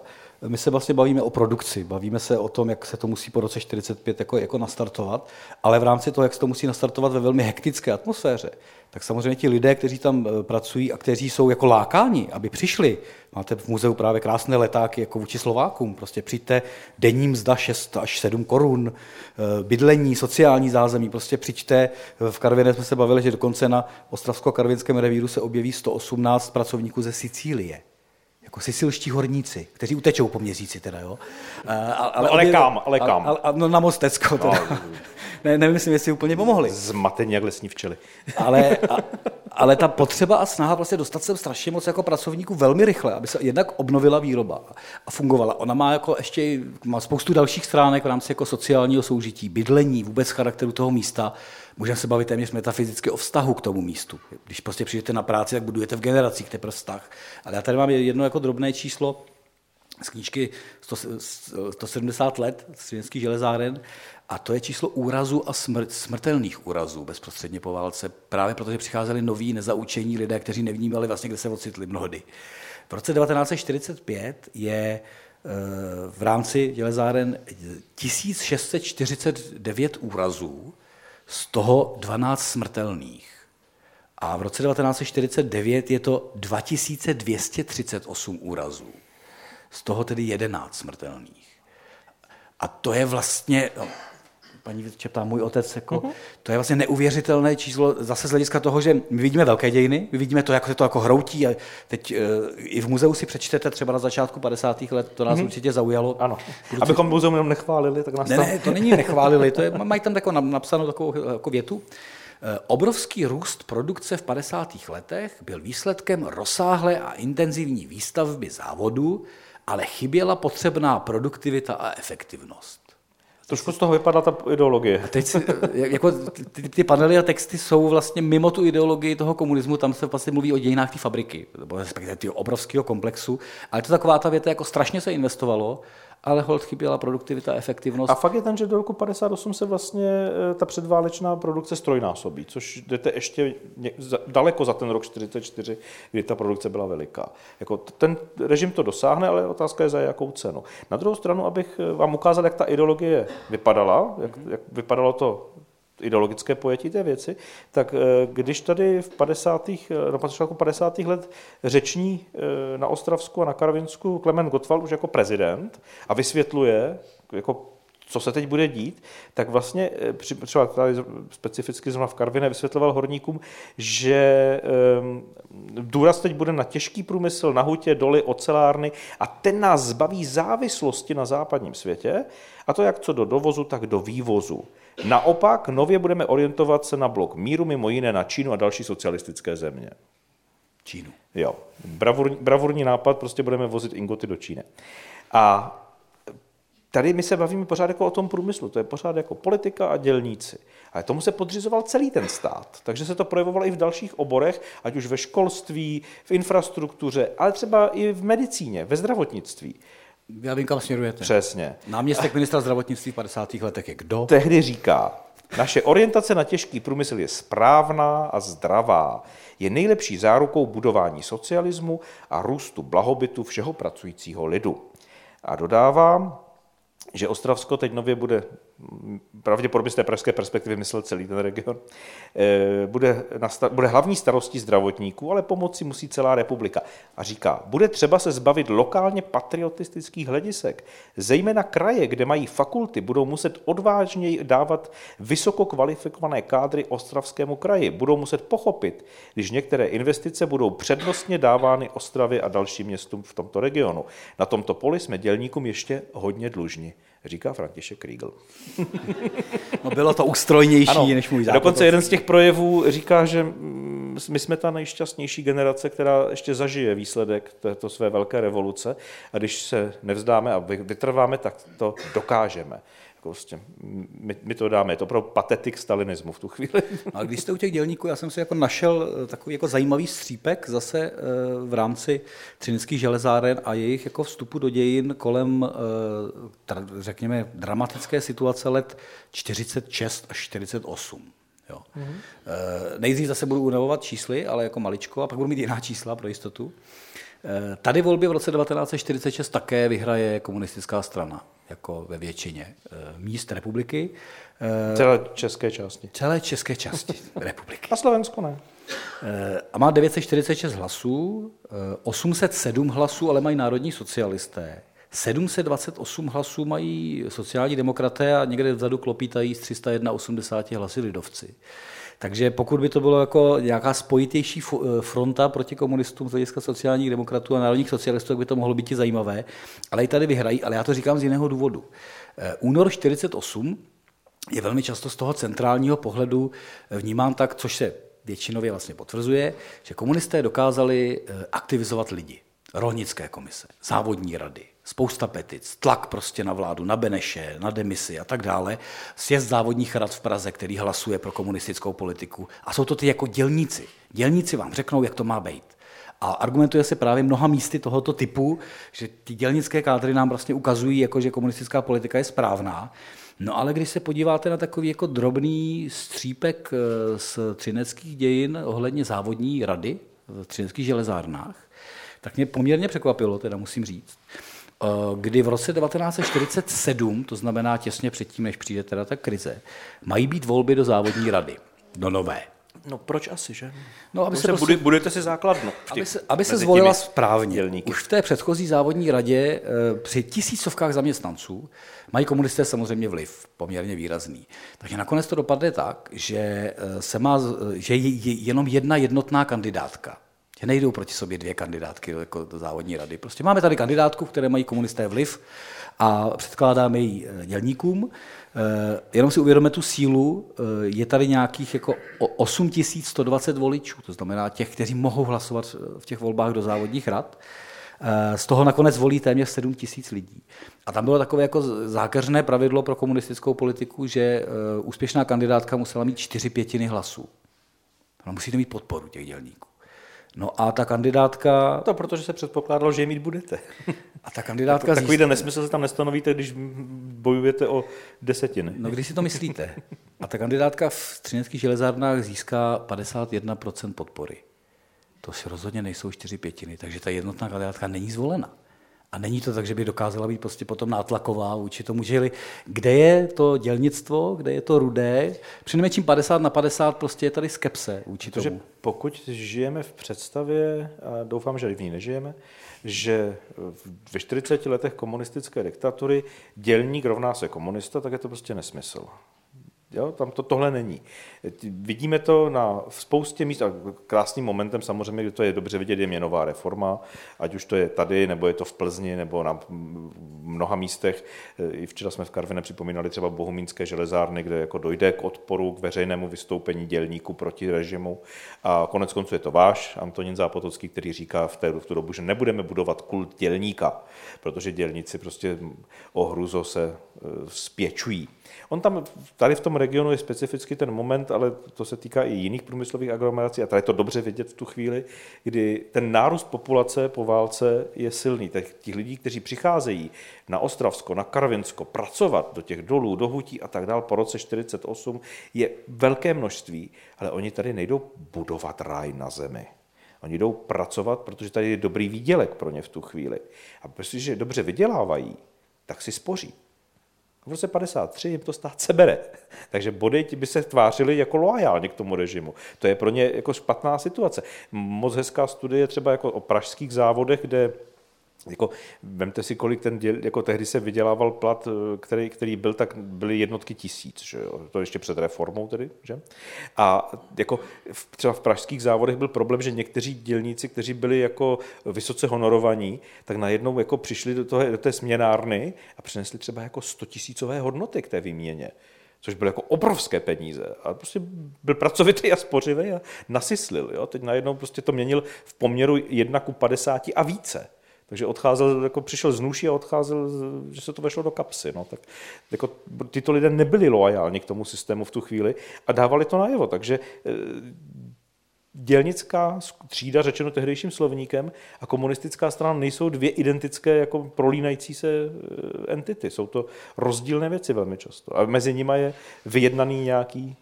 My se vlastně bavíme o produkci, bavíme se o tom, jak se to musí po roce 45 jako nastartovat, ale v rámci toho, jak se to musí nastartovat ve velmi hektické atmosféře, tak samozřejmě ti lidé, kteří tam pracují a kteří jsou jako lákáni, aby přišli, máte v muzeu právě krásné letáky jako vůči Slovákům, prostě přijďte, denní mzda 6 až 7 korun, bydlení, sociální zázemí, prostě přijďte, v Karviné jsme se bavili, že dokonce na Ostravsko-Karvinském revíru se objeví 118 pracovníků ze Sicílie. Jako sicilští horníci, kteří utečou po Měříci teda, jo. Ale kam? No na Mostecko teda. No. Ne, nemyslím, jestli úplně pomohli. Zmatení jak lesní včely. Ale Ale ta potřeba a snaha vlastně dostat sem strašně moc jako pracovníků velmi rychle, aby se jednak obnovila výroba a fungovala. Ona má jako ještě má spoustu dalších stránek v rámci jako sociálního soužití, bydlení, vůbec charakteru toho místa. Můžeme se bavit téměř metafyzicky o vztahu k tomu místu. Když prostě přijdete na práci, tak budujete v generacích teprve vztah. Ale já tady mám jedno jako drobné číslo z knížky 170 let Třineckých železáren, a to je číslo úrazů a smrtelných úrazů bezprostředně po válce, právě protože přicházeli noví nezaučení lidé, kteří nevnímali vlastně, kde se ocitli mnohdy. V roce 1945 je v rámci železáren 1649 úrazů, z toho 12 smrtelných. A v roce 1949 je to 2238 úrazů. Z toho tedy 11 smrtelných. A to je vlastně, no, paní Čeptá, můj otec, jako, to je vlastně neuvěřitelné číslo zase z hlediska toho, že my vidíme velké dějiny, my vidíme to, jak se to jako hroutí a teď i v muzeu si přečtete třeba na začátku 50. let, to nás určitě zaujalo. Ano. Abychom muzeum jenom nechválili, tak nás tam... Ne, to není nechválili, to je, mají tam takovou napsanou takovou jako větu. Obrovský růst produkce v 50. letech byl výsledkem rozsáhlé a intenzivní výstavby závodu, ale chyběla potřebná produktivita a efektivnost. Trošku z toho vypadla ta ideologie. A teď jako, ty panely a texty jsou vlastně mimo tu ideologii toho komunismu, tam se vlastně mluví o dějinách té fabriky, nebo respektive obrovského komplexu, ale to taková ta věta, jako strašně se investovalo, ale holt chyběla produktivita, efektivnost. A fakt je ten, že do roku 58 se vlastně ta předválečná produkce strojnásobí, což jdete ještě daleko za ten rok 44, kdy ta produkce byla veliká. Jako ten režim to dosáhne, ale otázka je, za jakou cenu. Na druhou stranu, abych vám ukázal, jak ta ideologie vypadala, jak vypadalo to ideologické pojetí té věci, tak když tady na počátku 50. let řeční na Ostravsku a na Karvinsku Klement Gottwald už jako prezident a vysvětluje, jako, co se teď bude dít, tak vlastně třeba tady specificky zrovna v Karviné vysvětloval horníkům, že důraz teď bude na těžký průmysl, na hutě, doly, ocelárny a ten nás zbaví závislosti na západním světě, a to jak co do dovozu, tak do vývozu. Naopak nově budeme orientovat se na blok míru, mimo jiné na Čínu a další socialistické země. Čínu. Jo, bravurní nápad, prostě budeme vozit ingoty do Číny. A tady my se bavíme pořád jako o tom průmyslu, to je pořád jako politika a dělníci. Ale tomu se podřizoval celý ten stát, takže se to projevovalo i v dalších oborech, ať už ve školství, v infrastruktuře, ale třeba i v medicíně, ve zdravotnictví. Já vím, kam směrujete. Přesně. Náměstek ministra zdravotnictví v 50. letech je kdo? Tehdy říká, naše orientace na těžký průmysl je správná a zdravá. Je nejlepší zárukou budování socialismu a růstu blahobytu všeho pracujícího lidu. A dodávám, že Ostravsko teď nově bude, pravděpodobně z té pražské perspektivy myslel celý ten region, bude hlavní starostí zdravotníků, ale pomoci musí celá republika. A říká, bude třeba se zbavit lokálně patriotistických hledisek. Zejména kraje, kde mají fakulty, budou muset odvážněji dávat vysoko kvalifikované kádry Ostravskému kraji. Budou muset pochopit, když některé investice budou přednostně dávány Ostravě a dalším městům v tomto regionu. Na tomto poli jsme dělníkům ještě hodně dlužni. Říká František Kriegel. No bylo to ústrojnější, ano, než můj základ. Dokonce jeden z těch projevů říká, že my jsme ta nejšťastnější generace, která ještě zažije výsledek této své velké revoluce, a když se nevzdáme a vytrváme, tak to dokážeme. Prostě my to dáme, je to opravdu patetik stalinismu v tu chvíli. No a když jste u těch dělníků, já jsem si jako našel takový jako zajímavý střípek zase v rámci Třineckých železáren a jejich jako vstupu do dějin kolem, řekněme, dramatické situace let 46 až 48. Jo. Mm-hmm. Nejdřív zase budu unavovat čísly, ale jako maličko, a pak budu mít jiná čísla pro jistotu. Tady volby v roce 1946 také vyhraje komunistická strana, jako ve většině míst republiky. Celé české části republiky. A Slovensko ne. A má 946 hlasů, 807 hlasů ale mají národní socialisté, 728 hlasů mají sociální demokraté a někde vzadu klopítají z 381 hlasy lidovci. Takže pokud by to bylo jako nějaká spojitější fronta proti komunistům z hlediska sociálních demokratů a národních socialistů, tak by to mohlo být i zajímavé, ale i tady vyhrají, ale já to říkám z jiného důvodu. Únor 48 je velmi často z toho centrálního pohledu vnímám tak, což se většinově vlastně potvrzuje, že komunisté dokázali aktivizovat lidi. Rolnické komise, závodní rady, spousta petic, tlak prostě na vládu, na Beneše, na demisi a tak dále. Sjezd závodních rad v Praze, který hlasuje pro komunistickou politiku. A jsou to ty jako dělníci. Dělníci vám řeknou, jak to má být. A argumentuje se právě mnoha místy tohoto typu, že ty dělnické kádry nám vlastně ukazují, jako, že komunistická politika je správná. No ale když se podíváte na takový jako drobný střípek z třineckých dějin ohledně závodní rady v třineckých železárnách, tak mě poměrně překvapilo, teda musím říct, kdy v roce 1947, to znamená těsně předtím, než přijde teda ta krize, mají být volby do závodní rady, do nové. No proč asi, že? No, aby se prostě, budete si základno. Aby se zvolila správně. Dělníky. Už v té předchozí závodní radě při tisícovkách zaměstnanců mají komunisté samozřejmě vliv, poměrně výrazný. Takže nakonec to dopadne tak, že je jenom jedna jednotná kandidátka. Že nejdou proti sobě dvě kandidátky jako do závodní rady. Prostě máme tady kandidátku, které mají komunisté vliv a předkládáme ji dělníkům. Jenom si uvědomíme tu sílu, je tady nějakých jako 8120 voličů, to znamená těch, kteří mohou hlasovat v těch volbách do závodních rad. Z toho nakonec volí téměř 7000 lidí. A tam bylo takové jako zákeřné pravidlo pro komunistickou politiku, že úspěšná kandidátka musela mít 4/5 hlasů. Ona musí to mít podporu těch dělníků. No a ta kandidátka... To protože se předpokládalo, že je mít budete. A ta kandidátka... Takový nesmysl se tam nestanovíte, když bojujete o desetiny. No když si to myslíte. A ta kandidátka v třineckých železárnách získá 51% podpory. To si rozhodně nejsou 4/5, takže ta jednotná kandidátka není zvolena. A není to tak, že by dokázala být prostě potom nátlaková vůči tomu, že kde je to dělnictvo, kde je to rudé. Přinejmenším 50/50 prostě je tady skepse vůči tomu. Protože pokud žijeme v představě, a doufám, že v ní nežijeme, že ve 40 letech komunistické diktatury dělník rovná se komunista, tak je to prostě nesmysl. Jo, tam tohle není. Vidíme to na spoustě míst a krásným momentem samozřejmě, kdy to je dobře vidět, je měnová reforma, ať už to je tady, nebo je to v Plzni, nebo na mnoha místech. I včera jsme v Karviné připomínali třeba Bohumínské železárny, kde jako dojde k odporu, k veřejnému vystoupení dělníků proti režimu. A konec konců je to váš Antonín Zápotocký, který říká v tu dobu, že nebudeme budovat kult dělníka, protože dělníci prostě o hruzo se spěčují. On tam, tady v tom regionu je specificky ten moment, ale to se týká i jiných průmyslových aglomerací a tady je to dobře vidět v tu chvíli, kdy ten nárůst populace po válce je silný. Těch lidí, kteří přicházejí na Ostravsko, na Karvinsko, pracovat do těch dolů, do hutí a tak dál po roce 1948 je velké množství, ale oni tady nejdou budovat ráj na zemi. Oni jdou pracovat, protože tady je dobrý výdělek pro ně v tu chvíli. A protože dobře vydělávají, tak si spoří. V roce 1953 jim to stát sebere. Takže body by se tvářili jako loajálně k tomu režimu. To je pro ně jako špatná situace. Moc hezká studie třeba jako o pražských závodech, kde jako, vemte si, kolik tehdy se vydělával plat, který byl, tak byly jednotky tisíc, že jo? To ještě před reformou tedy, že? A jako třeba v pražských závodech byl problém, že někteří dělníci, kteří byli jako vysoce honorovaní, tak najednou jako přišli do té směnárny a přinesli třeba jako 100 000 hodnoty k té výměně, což byly jako obrovské peníze. A prostě byl pracovitý a spořivý a nasyslil, jo? Teď najednou prostě to měnil v poměru 1:50 a více. Takže odcházel, jako přišel z nůší a odcházel, že se to vešlo do kapsy. No. Tak, jako, tyto lidé nebyli loajální k tomu systému v tu chvíli a dávali to najevo. Takže dělnická třída, řečeno tehdejším slovníkem, a komunistická strana nejsou dvě identické jako prolínající se entity. Jsou to rozdílné věci velmi často. A mezi nimi je vyjednaný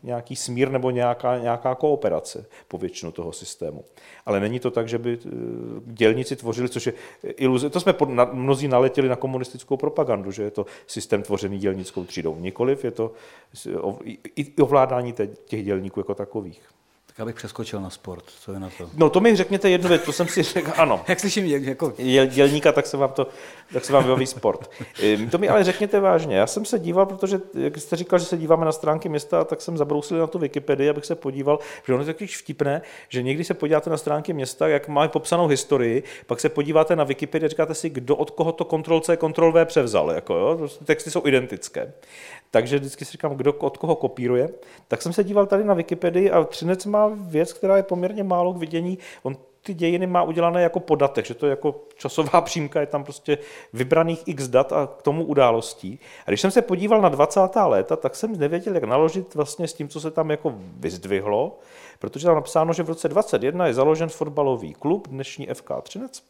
nějaký smír nebo nějaká kooperace po většinu toho systému. Ale není to tak, že by dělníci tvořili, což je iluze. To jsme mnozí naletěli na komunistickou propagandu, že je to systém tvořený dělnickou třídou. Nikoliv, je to i ovládání těch dělníků jako takových. Já bych přeskočil na sport, co je na to? No to mi řekněte jednu věc, to jsem si řekl, ano. Jak slyším jako dělníka, tak se vám vybaví sport. To mi ale řekněte vážně, já jsem se díval, protože jak jste říkal, že se díváme na stránky města, tak jsem zabrousil na tu Wikipedii, abych se podíval, protože ono je taky vtipné, že někdy se podíváte na stránky města, jak má popsanou historii, pak se podíváte na Wikipedii a říkáte si, kdo od koho to Ctrl C, Ctrl V převzal, jako jo, texty jsou identické. Takže vždycky si říkám, kdo od koho kopíruje. Tak jsem se díval tady na Wikipedii a Třinec má věc, která je poměrně málo k vidění. On ty dějiny má udělané jako podatek, že to je jako časová přímka, je tam prostě vybraných x dat a k tomu událostí. A když jsem se podíval na 20. léta, tak jsem nevěděl, jak naložit vlastně s tím, co se tam jako vyzdvihlo, protože tam napsáno, že v roce 21 je založen fotbalový klub, dnešní FK Třinec,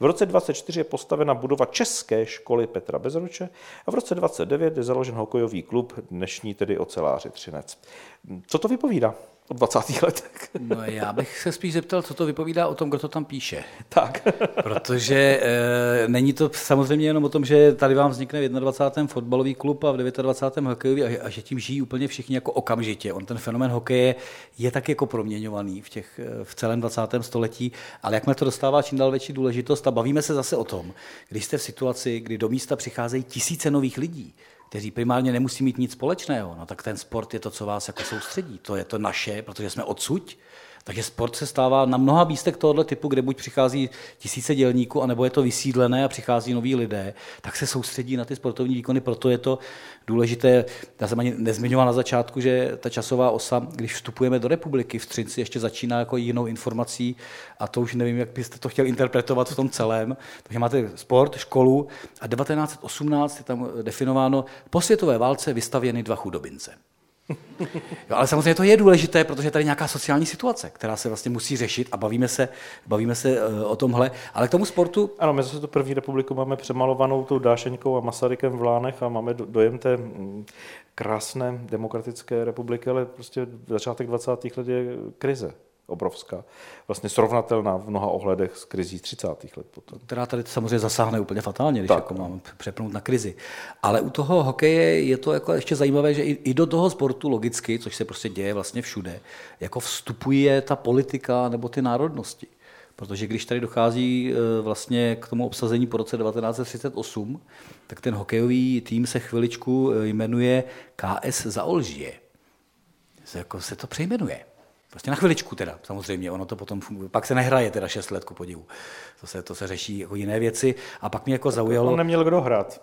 v roce 24 je postavena budova České školy Petra Bezruče a v roce 29 je založen hokejový klub, dnešní tedy Oceláři Třinec. Co to vypovídá? Od 20. letech. No, já bych se spíš zeptal, co to vypovídá o tom, kdo to tam píše. Tak. Protože není to samozřejmě jenom o tom, že tady vám vznikne v 21. fotbalový klub a v 29. hokejový a že tím žijí úplně všichni jako okamžitě. On ten fenomén hokeje je tak jako proměňovaný v celém 20. století, ale jakmile to dostává čím dál větší důležitost a bavíme se zase o tom, když jste v situaci, kdy do místa přicházejí tisíce nových lidí, kteří primárně nemusí mít nic společného, no tak ten sport je to, co vás jako soustředí, to je to naše, protože jsme odsud, takže sport se stává na mnoha místech tohoto typu, kde buď přichází tisíce dělníků, anebo je to vysídlené a přichází noví lidé, tak se soustředí na ty sportovní výkony, proto je to důležité. Já jsem ani nezmiňoval na začátku, že ta časová osa, když vstupujeme do republiky v Třinci, ještě začíná jako jinou informací a to už nevím, jak byste to chtěl interpretovat v tom celém. Takže máte sport, školu a 1918 je tam definováno po světové válce vystavěny dva chudobince. Jo, ale samozřejmě to je důležité, protože je tady nějaká sociální situace, která se vlastně musí řešit a bavíme se o tomhle, ale k tomu sportu... Ano, my zase tu první republiku máme přemalovanou tou Dášeňkou a Masarykem v Lánech a máme dojem té krásné demokratické republiky, ale prostě začátek 20. let je krize. Obrovská, vlastně srovnatelná v mnoha ohledech s krizí 30. let potom. Která tady samozřejmě zasáhne úplně fatálně, když jako máme přepnout na krizi. Ale u toho hokeje je to jako ještě zajímavé, že i do toho sportu logicky, což se prostě děje vlastně všude, jako vstupuje ta politika nebo ty národnosti. Protože když tady dochází vlastně k tomu obsazení po roce 1938, tak ten hokejový tým se chviličku jmenuje KS Zaolžie. Jako se to přejmenuje. Prostě na chviličku teda, samozřejmě, ono to potom funguje. Pak se nehraje teda 6 let ku podivu. To se řeší jako jiné věci a pak mě jako zaujalo... On neměl kdo hrát.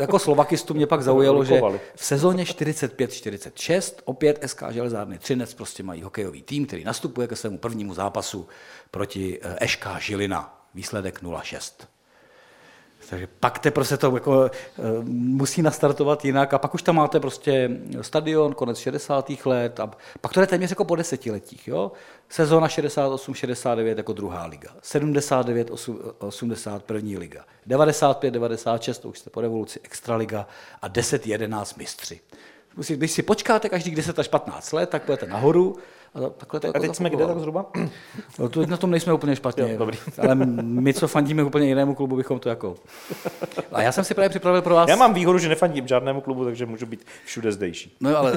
jako slovakistu mě pak zaujalo, že v sezóně 45-46 opět SK Železárny Třinec prostě mají hokejový tým, který nastupuje ke svému prvnímu zápasu proti SK Žilina. Výsledek 0-6. Takže pak prostě to jako musí nastartovat jinak a pak už tam máte prostě stadion, konec 60. let a pak to je téměř jako po desetiletích. Jo? Sezóna 68-69 jako druhá liga, 79-80 první liga, 95-96 to už jste po revoluci extraliga a 10-11 mistři. Když si počkáte každých 10 až 15 let, tak půjdete nahoru. A teď jsme kde tak zhruba? No, to na tom nejsme úplně špatně, jo, dobrý. Ale my, co fandíme úplně jinému klubu, bychom to jako... A já jsem si právě připravil pro vás... Já mám výhodu, že nefandím žádnému klubu, takže můžu být všude zdejší. No ale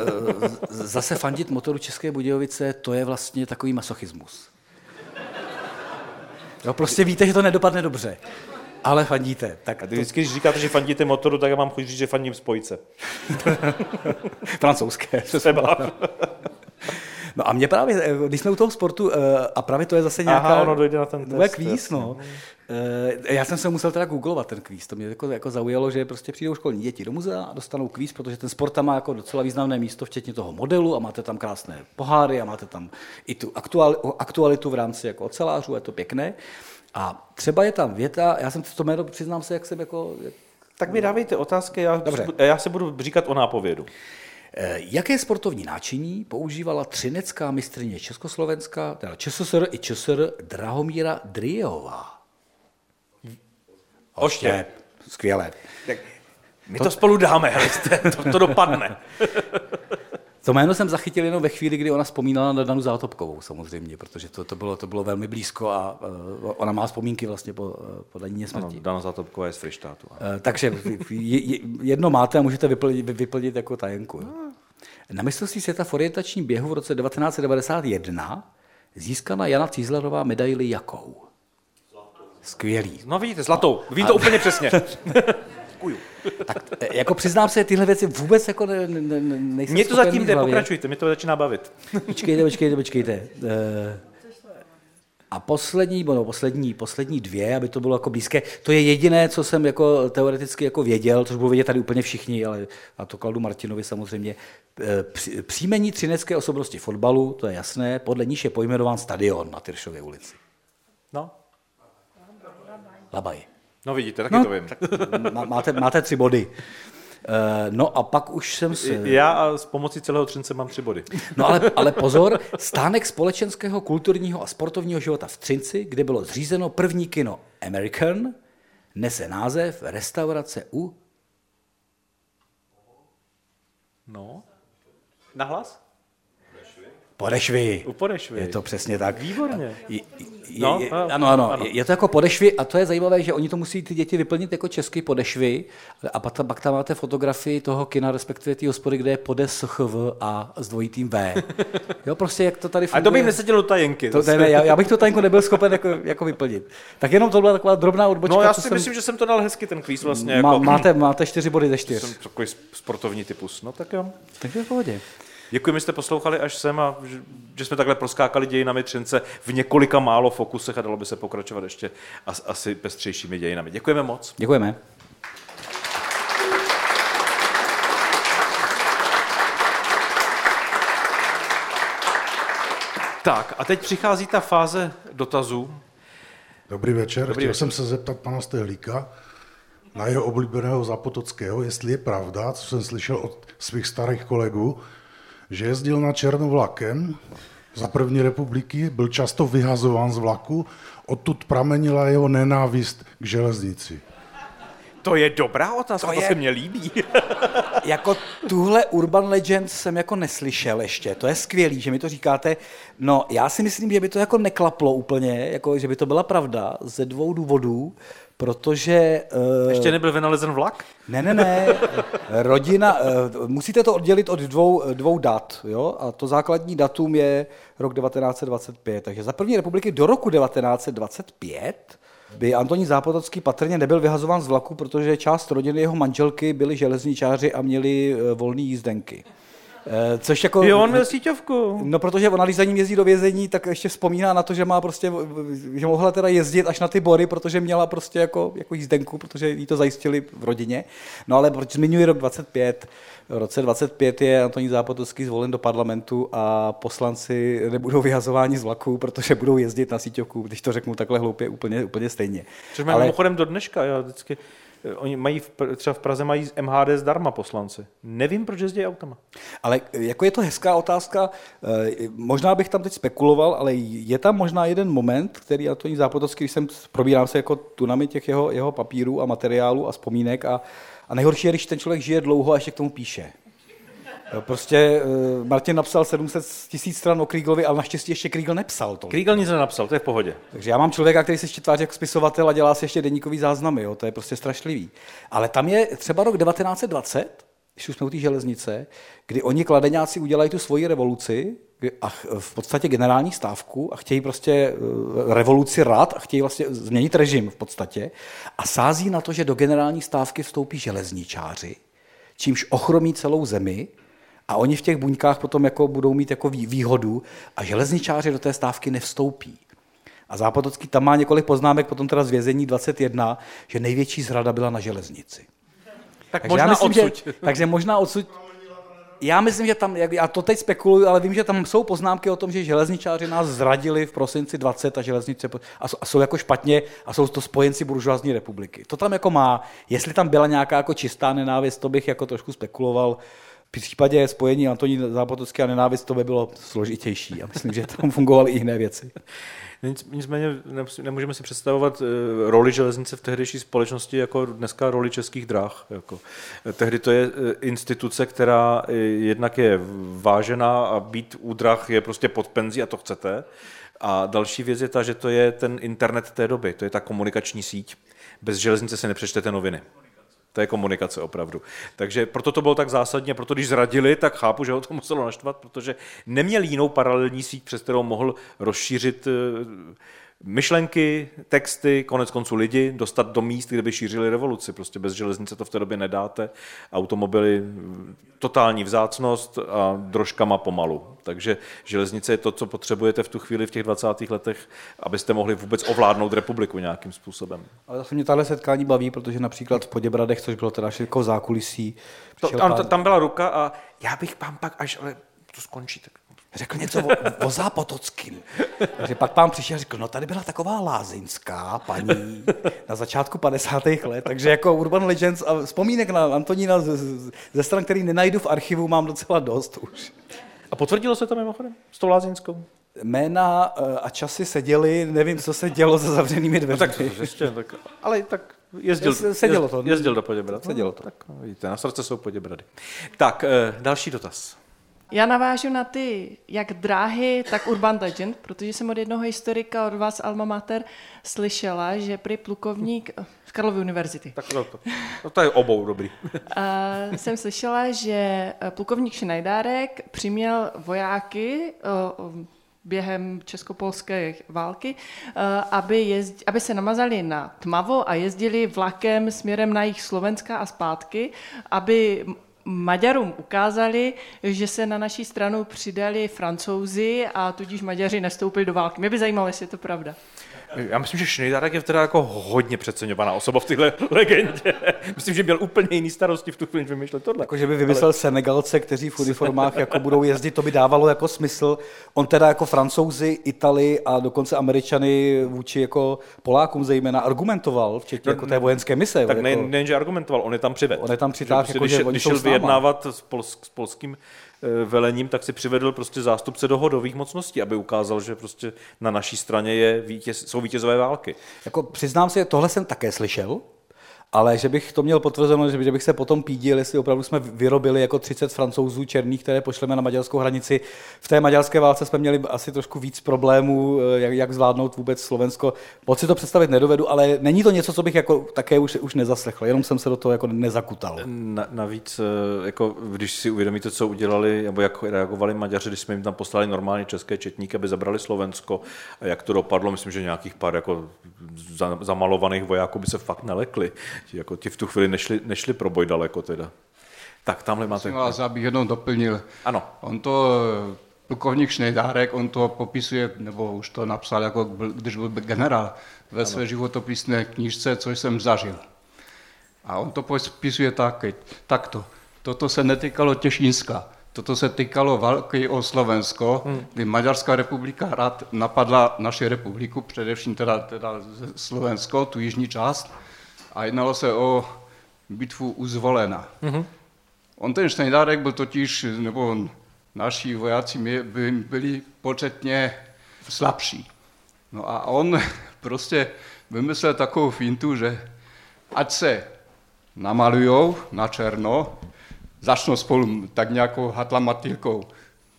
zase fandit Motoru České Budějovice, to je vlastně takový masochismus. Jo, prostě víte, že to nedopadne dobře. Ale fandíte. Tak a vždycky, když říkáte, že fandíte Motoru, tak já mám chuť říct, že fandím spojce. Francouzské. Třeba. No a mě právě, když jsme u toho sportu, a právě to je zase nějaká... Aha, ono dojde na ten test. Kvíz, no. Já jsem se musel teda googlovat ten kvíz, to mě jako zaujalo, že prostě přijdou školní děti do muzea a dostanou kvíz, protože ten sport tam má jako docela významné místo, včetně toho modelu a máte tam krásné poháry a máte tam i tu aktualitu v rámci jako ocelářů, je to pěkné. A třeba je tam věta, já jsem to jméno, přiznám se, jak jsem jako... Tak mi dávejte otázky, já se budu říkat o nápovědu. Jaké sportovní náčiní používala třinecká mistryně Československa, teda ČSSR i ČSR Drahomíra Drijová? Oštěp. Skvělé. Tak my to spolu dáme, to dopadne. To jméno jsem zachytil jenom ve chvíli, kdy ona vzpomínala na Danu Zátopkovou samozřejmě, protože to bylo velmi blízko a ona má vzpomínky vlastně po Danině smrti. Ano, Dana Zátopková je z Fryštátu. Takže jedno máte a můžete vyplnit jako tajenku. No. Na mistrovství světa v orientačním běhu v roce 1991 získala Jana Cízlerová medaili jakou? Zlatou. Skvělý. No vidíte, zlatou. Vím to úplně přesně. Kuju. Tak jako přiznám se, tyhle věci vůbec jako nejsem. Mě to zatím jde, pokračujte, mě to začíná bavit. Počkejte. A poslední dvě, aby to bylo jako blízké, to je jediné, co jsem jako teoreticky jako věděl, což budou vědět tady úplně všichni, ale na to kladu Martinovi samozřejmě. Příjmení třinecké osobnosti fotbalu, to je jasné, podle níž je pojmenován stadion na Tyršově ulici. No. Labaj. No vidíte, taky no, to vím. Tak máte 3 body. No a pak už jsem si... Já a s pomocí celého Třince mám 3 body. No ale pozor, stánek společenského, kulturního a sportovního života v Třinci, kde bylo zřízeno první kino American, nese název Restaurace u... No, nahlas? Podešvy. U Podešvy. Je to přesně tak. Výborně. Ano. Je to jako Podešvy a to je zajímavé, že oni to musí ty děti vyplnit jako česky Podešvy a pak tam máte fotografii toho kina, respektive té hospody, kde je PODESCHV a s dvojitým V. Jo, prostě jak to tady funguje. A to bych neseděl do tajenky. Já bych to tajenku nebyl schopen jako vyplnit. Tak jenom to byla taková drobná odbočka. No já si myslím, že jsem to dal hezky, ten kvíz vlastně. Máte 4 body ze 4. Jsem takový sportovní typus. No tak jo. Takže v pohodě. Děkuji, že jste poslouchali až sem a že jsme takhle proskákali dějinami Třince v několika málo fokusech a dalo by se pokračovat ještě asi pestřejšími dějinami. Děkujeme moc. Děkujeme. Tak a teď přichází ta fáze dotazů. Dobrý večer. Chtěl jsem se zeptat pana Stehlíka na jeho oblíbeného Zápotockého, jestli je pravda, co jsem slyšel od svých starých kolegů, že jezdil na černo vlakem za první republiky, byl často vyhazován z vlaku, odtud pramenila jeho nenávist k železnici. To je dobrá otázka, to se mně líbí. Jako tuhle Urban Legend jsem jako neslyšel ještě, to je skvělý, že mi to říkáte. No já si myslím, že by to jako neklaplo úplně, jako že by to byla pravda ze 2 důvodů. Protože... Ještě nebyl vynalezen vlak? Ne. Rodina... Musíte to oddělit od dvou dat. Jo? A to základní datum je rok 1925. Takže za první republiky do roku 1925 by Antonín Zápotocký patrně nebyl vyhazován z vlaku, protože část rodiny jeho manželky byli železničáři a měli volné jízdenky. Což jako, jo, on měl síťovku. No, protože ona, když za ním jezdí do vězení, tak ještě vzpomíná na to, že má prostě, že mohla teda jezdit až na ty bory, protože měla prostě jako jízdenku, protože jí to zajistili v rodině. No ale proč zmiňuji rok 25? V roce 25 je Antonín Zápotocký zvolen do parlamentu a poslanci nebudou vyhazováni z vlaku, protože budou jezdit na síťovku, když to řeknu takhle hloupě, úplně stejně. Což mám mimochodem do dneška, já vždycky... Oni mají třeba v Praze mají MHD zdarma poslanci. Nevím, proč jezdí autama. Ale jako je to hezká otázka. Možná bych tam teď spekuloval, ale je tam možná jeden moment, který Antonín Zápotocký, když jsem probírám se jako tunami těch jeho papírů a materiálů a vzpomínek a nejhorší je, když ten člověk žije dlouho a ještě k tomu píše. Prostě Martin napsal 700 000 stran o Krieglovi, ale naštěstí ještě Kriegl nepsal to. Kriegl nic nenapsal, to je v pohodě. Takže já mám člověka, který se ještě tváří jako spisovatel a dělá si ještě deníkový záznamy, jo? To je prostě strašlivý. Ale tam je třeba rok 1920, když už jsme u té železnice, kdy oni kladeňáci udělají tu svoji revoluci a v podstatě generální stávku a chtějí prostě revoluci rád a chtějí vlastně změnit režim v podstatě a sází na to, že do generální stávky vstoupí železničáři, čímž ochromí celou zemi. A oni v těch buňkách potom jako budou mít jako výhodu a železničáři do té stávky nevstoupí. A Zápotocký tam má několik poznámek potom teda z vězení 21, že největší zrada byla na železnici. Takže možná odsud. Takže možná odsud. Já myslím, že tam, já to teď spekuluju, ale vím, že tam jsou poznámky o tom, že železničáři nás zradili v prosinci 20 a železnice a jsou jako špatně a jsou to spojenci buržoazní republiky. To tam jako má, jestli tam byla nějaká jako čistá nenávist, to bych jako trošku spekuloval. V případě spojení Antonín Zápotocký a nenávist to by bylo složitější a myslím, že tam fungovaly i jiné věci. Nicméně nemůžeme si představovat roli železnice v tehdejší společnosti jako dneska roli Českých dráh. Jako. Tehdy to je instituce, která jednak je vážená a být u drah je prostě pod penzí a to chcete. A další věc je ta, že to je ten internet té doby, to je ta komunikační síť. Bez železnice se nepřečtete noviny. To je komunikace opravdu. Takže proto to bylo tak zásadně, proto když zradili, tak chápu, že ho to muselo naštvat, protože neměl jinou paralelní síť, přes kterou mohl rozšířit myšlenky, texty, koneckonců lidi, dostat do míst, kde by šířili revoluci. Prostě bez železnice to v té době nedáte. Automobily, totální vzácnost a drožkama pomalu. Takže železnice je to, co potřebujete v tu chvíli v těch 20. letech, abyste mohli vůbec ovládnout republiku nějakým způsobem. Ale zase mě tahle setkání baví, protože například v Poděbradech, což bylo teda širko zákulisí. Tam byla ruka a já bych pán pak, až ale to skončí, tak řekl něco o Zápotockým. Takže pak pán přišel a řekl, no tady byla taková lázeňská paní na začátku 50. let, takže jako Urban Legends a vzpomínek na Antonína ze stran, který nenajdu v archivu, mám docela dost už. A potvrdilo se to mimochodem s tou lázeňskou? Jména a časy seděli, nevím, co se dělo za zavřenými dveřmi. No, tak, ještě, tak, ale tak... Jezdil do Poděbrad. Sedělo to. Tak, vidíte, na srdce jsou Poděbrady. Tak, další dotaz. Já navážu na ty, jak dráhy, tak Urban Legend, protože jsem od jednoho historika, od vás alma mater, slyšela, že prý plukovník z Karlovy univerzity. Tak to je obou dobrý. Jsem slyšela, že plukovník Šnajdárek přiměl vojáky během česko-polské války, aby se namazali na tmavo a jezdili vlakem směrem na jih Slovenska a zpátky, aby Maďarům ukázali, že se na naší stranu přidali Francouzi a tudíž Maďaři nestoupili do války. Mě by zajímalo, jestli je to pravda. Já myslím, že Šnejdárek je teda jako hodně přeceňovaná osoba v téhle legendě. Myslím, že měl úplně jiný starosti v tu chvíli, než vymýšlet tohle. Jako, že by vymyslel Senegalce, kteří v uniformách jako budou jezdit, to by dávalo jako smysl. On teda jako Francouzi, Itali a dokonce Američany vůči jako Polákům zejména argumentoval, včetně jako té vojenské mise. Tak jako... nejen, že argumentoval, on je tam přivedl. On je tam přitáhl, že, jako, když, že oni když jsou vyjednávat s polským velením, tak si přivedl prostě zástupce dohodových mocností, aby ukázal, že prostě na naší straně jsou vítězové války. Jako přiznám se, tohle jsem také slyšel, ale že bych to měl potvrzeno, že bych se potom pídil, jestli opravdu jsme vyrobili jako 30 Francouzů černých, které pošleme na maďarskou hranici. V té maďarské válce jsme měli asi trošku víc problémů, jak zvládnout vůbec Slovensko. Moc si to představit nedovedu, ale není to něco, co bych jako také už nezaslechl, jenom jsem se do toho jako nezakutal. Navíc, jako, když si uvědomíte, co udělali, nebo jak reagovali Maďaři, když jsme jim tam poslali normálně české četníky, aby zabrali Slovensko, a jak to dopadlo, myslím, že nějakých pár jako zamalovaných vojáků by se fakt nelekli. Jako ti v tu chvíli nešli pro boj daleko teda. Tak tamhle máte... Já bych jenom doplnil. Ano. On to, plukovník Šnejdárek, on to popisuje, nebo už to napsal, jako když byl generál ve své životopisné knížce, co jsem zažil. A on to popisuje takto. Toto se netýkalo Těšínska. Toto se týkalo války o Slovensko, kdy Maďarská republika rád napadla naši republiku, především teda Slovensko, tu jižní část. A jednalo se o bitvu u Zvolena. Mm-hmm. On ten Šnejdárek byl totiž, nebo naši vojáci byli početně slabší. No a on prostě vymyslel takovou fintu, že ať se namalujou na černo, začnou spolu tak nějakou hatlamatýlkou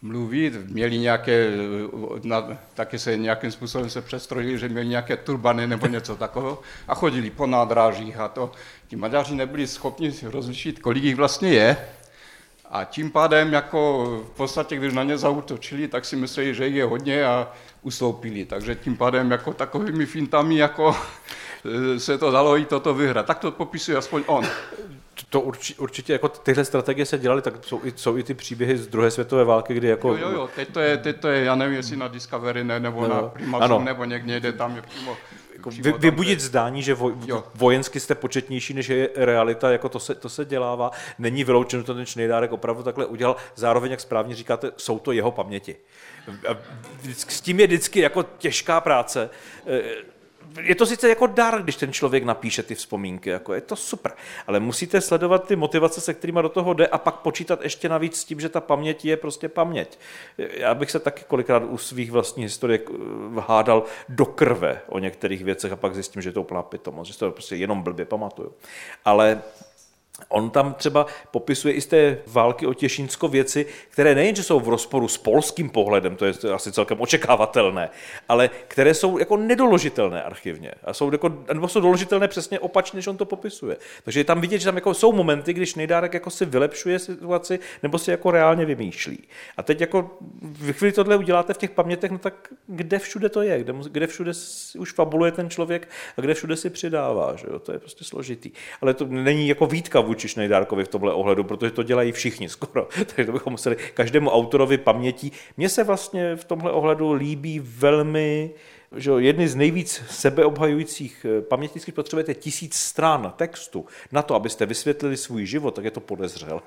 mluvit, měli nějaké, taky se nějakým způsobem se přestrojili, že měli nějaké turbany nebo něco takového a chodili po nádražích a to. Ti Maďaři nebyli schopni rozlišit, kolik jich vlastně je a tím pádem jako v podstatě, když na ně zaútočili, tak si mysleli, že jich je hodně a ustoupili, takže tím pádem jako takovými fintami jako se to dalo i toto vyhrát. Tak to popisuje aspoň on. To určitě jako tyhle strategie se dělaly, tak jsou i ty příběhy z druhé světové války, kdy jako... Jo, teď to je já nevím, jestli na Discovery nebo na Primasu, nebo někde jde tam je přímo... Vybudit zdání, že vojensky jste početnější, než je realita, jako to se dělává. Není vyloučeno, to ten Šnejdárek opravdu takhle udělal. Zároveň, jak správně říkáte, jsou to jeho paměti. S tím je vždycky jako těžká práce. Je to sice jako dar, když ten člověk napíše ty vzpomínky, jako je to super, ale musíte sledovat ty motivace, se kterýma do toho jde a pak počítat ještě navíc s tím, že ta paměť je prostě paměť. Já bych se taky kolikrát u svých vlastních historiek hádal do krve o některých věcech a pak zjistím, že je to úplná pitomost, že to prostě jenom blbě pamatuju. Ale on tam třeba popisuje i z té války o Těšínsko věci, které nejenže jsou v rozporu s polským pohledem, to je asi celkem očekávatelné, ale které jsou jako nedoložitelné archivně. A jsou jako, nebo jsou doložitelné přesně opačně, než on to popisuje. Takže je tam vidět, že tam jako jsou momenty, když Šnejdárek jako si vylepšuje situaci nebo si jako reálně vymýšlí. A teď jako v chvíli tohle uděláte v těch pamětech, no tak kde všude to je? Kde všude už fabuluje ten člověk a kde všude si přidává? Že jo? To je prostě složitý. Ale to není jako výtka vůči Šnejdárkovi v tomhle ohledu, protože to dělají všichni skoro. Takže to bychom museli každému autorovi pamětí. Mně se vlastně v tomhle ohledu líbí velmi, že jedny z nejvíc sebeobhajujících pamětnických potřebujete 1000 stran textu na to, abyste vysvětlili svůj život, tak je to podezřelé.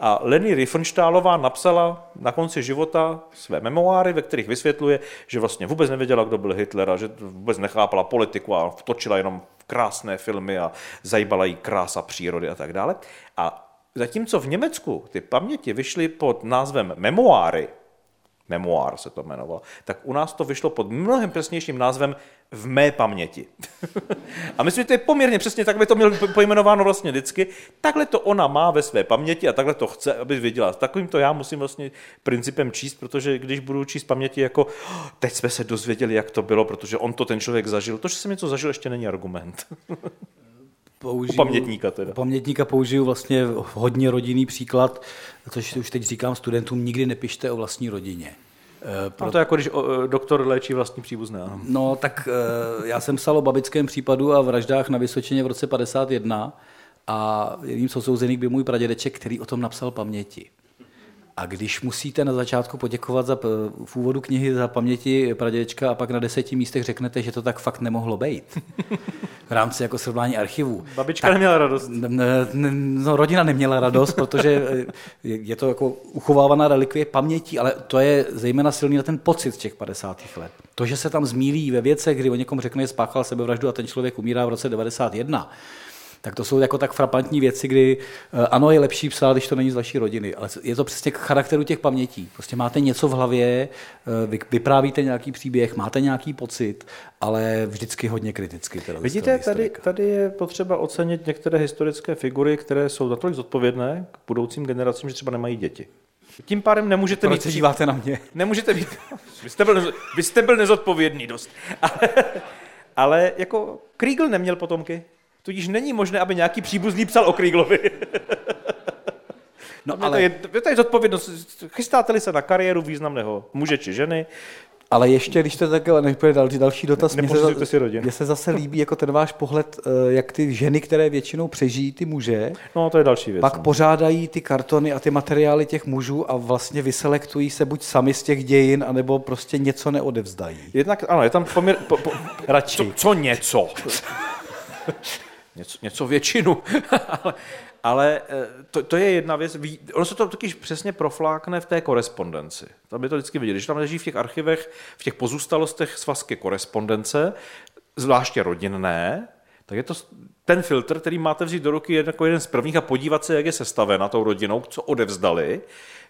A Leni Riefenstahlová napsala na konci života své memoáry, ve kterých vysvětluje, že vlastně vůbec nevěděla, kdo byl Hitler a že vůbec nechápala politiku a točila jenom krásné filmy a zajímala jí krása přírody a tak dále. A zatímco v Německu ty paměti vyšly pod názvem memoáry, memoár se to jmenovalo, tak u nás to vyšlo pod mnohem přesnějším názvem V mé paměti. A myslím, že to je poměrně přesně, tak by to mělo pojmenováno vlastně vždycky. Takhle to ona má ve své paměti a takhle to chce, aby věděla. Takovým to já musím vlastně principem číst, protože když budu číst paměti jako teď jsme se dozvěděli, jak to bylo, protože on to ten člověk zažil. To, že jsem něco zažil, ještě není argument. Použiju, pamětníka použiju vlastně hodně rodinný příklad, což už teď říkám studentům, nikdy nepište o vlastní rodině. No to je jako, když doktor léčí vlastní příbuzné. Ano. No tak já jsem psal o babickém případu a vraždách na Vysočině v roce 1951 a jedním z odsouzených byl můj pradědeček, který o tom napsal paměti. A když musíte na začátku poděkovat v úvodu knihy za paměti pradědečka a pak na 10 místech řeknete, že to tak fakt nemohlo být. V rámci jako srovnání archivů. Babička neměla radost. No, rodina neměla radost, protože je to jako uchovávaná relikvie paměti, ale to je zejména silný na ten pocit těch 50. let. To, že se tam zmýlí ve věcech, kdy o někom řekne, že spáchal sebevraždu a ten člověk umírá v roce 91, tak to jsou jako tak frapantní věci, kdy ano, je lepší psát, když to není z vaší rodiny, ale je to přesně k charakteru těch pamětí. Prostě máte něco v hlavě, vyprávíte nějaký příběh, máte nějaký pocit, ale vždycky hodně kriticky. Vidíte, tady je potřeba ocenit některé historické figury, které jsou natolik zodpovědné k budoucím generacím, že třeba nemají děti. Tím pádem nemůžete mít... Proč se díváte na mě? Nemůžete mít... Vy jste byl nezodpovědný dost. Ale jako Kriegel neměl potomky. Tudíž není možné, aby nějaký příbuzný psal o Krieglovi. No, ale... je tady zodpovědnost. Chystáte-li se na kariéru významného muže či ženy. Ale ještě, když to tak, než půjde další dotaz, mně se zase líbí jako ten váš pohled, jak ty ženy, které většinou přežijí ty muže, no, to je další věc, pak pořádají ty kartony a ty materiály těch mužů a vlastně vyselektují se buď sami z těch dějin, anebo prostě něco neodevzdají. Jednak, ano, je tam poměr... Radši. Co něco? Něco většinu, ale to je jedna věc, ono se to totiž přesně proflákne v té korespondenci, tam je to vždycky vidět, když tam leží v těch archivech, v těch pozůstalostech svazky korespondence, zvláště rodinné, tak je to ten filtr, který máte vzít do ruky jako jeden z prvních a podívat se, jak je sestavena tou rodinou, co odevzdali,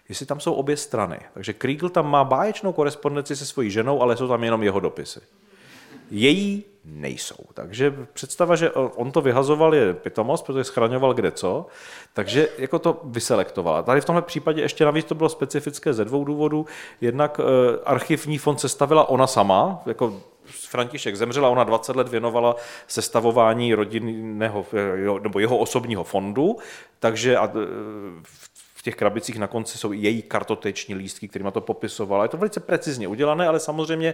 jestli tam jsou obě strany, takže Kriegel tam má báječnou korespondenci se svojí ženou, ale jsou tam jenom jeho dopisy. Její nejsou. Takže představa, že on to vyhazoval, je pitomost, protože schraňoval kdeco, takže jako to vyselektoval. Tady v tomhle případě ještě navíc to bylo specifické ze dvou důvodů. Jednak archivní fond sestavila ona sama, jako František zemřela, ona 20 let věnovala sestavování rodinného nebo jeho osobního fondu, takže v těch krabicích na konci jsou i její kartoteční lístky, kterýma to popisovala. Je to velice precizně udělané, ale samozřejmě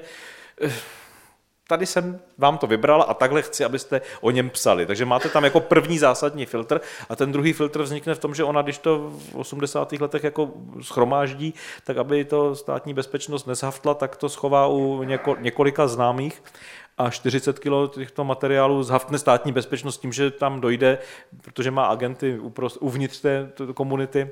tady jsem vám to vybrala a takhle chci, abyste o něm psali. Takže máte tam jako první zásadní filtr a ten druhý filtr vznikne v tom, že ona, když to v 80. letech jako schromáždí, tak aby to státní bezpečnost nezhaftla, tak to schová u několika známých a 40 kilo těchto materiálů zhaftne státní bezpečnost tím, že tam dojde, protože má agenty uvnitř té komunity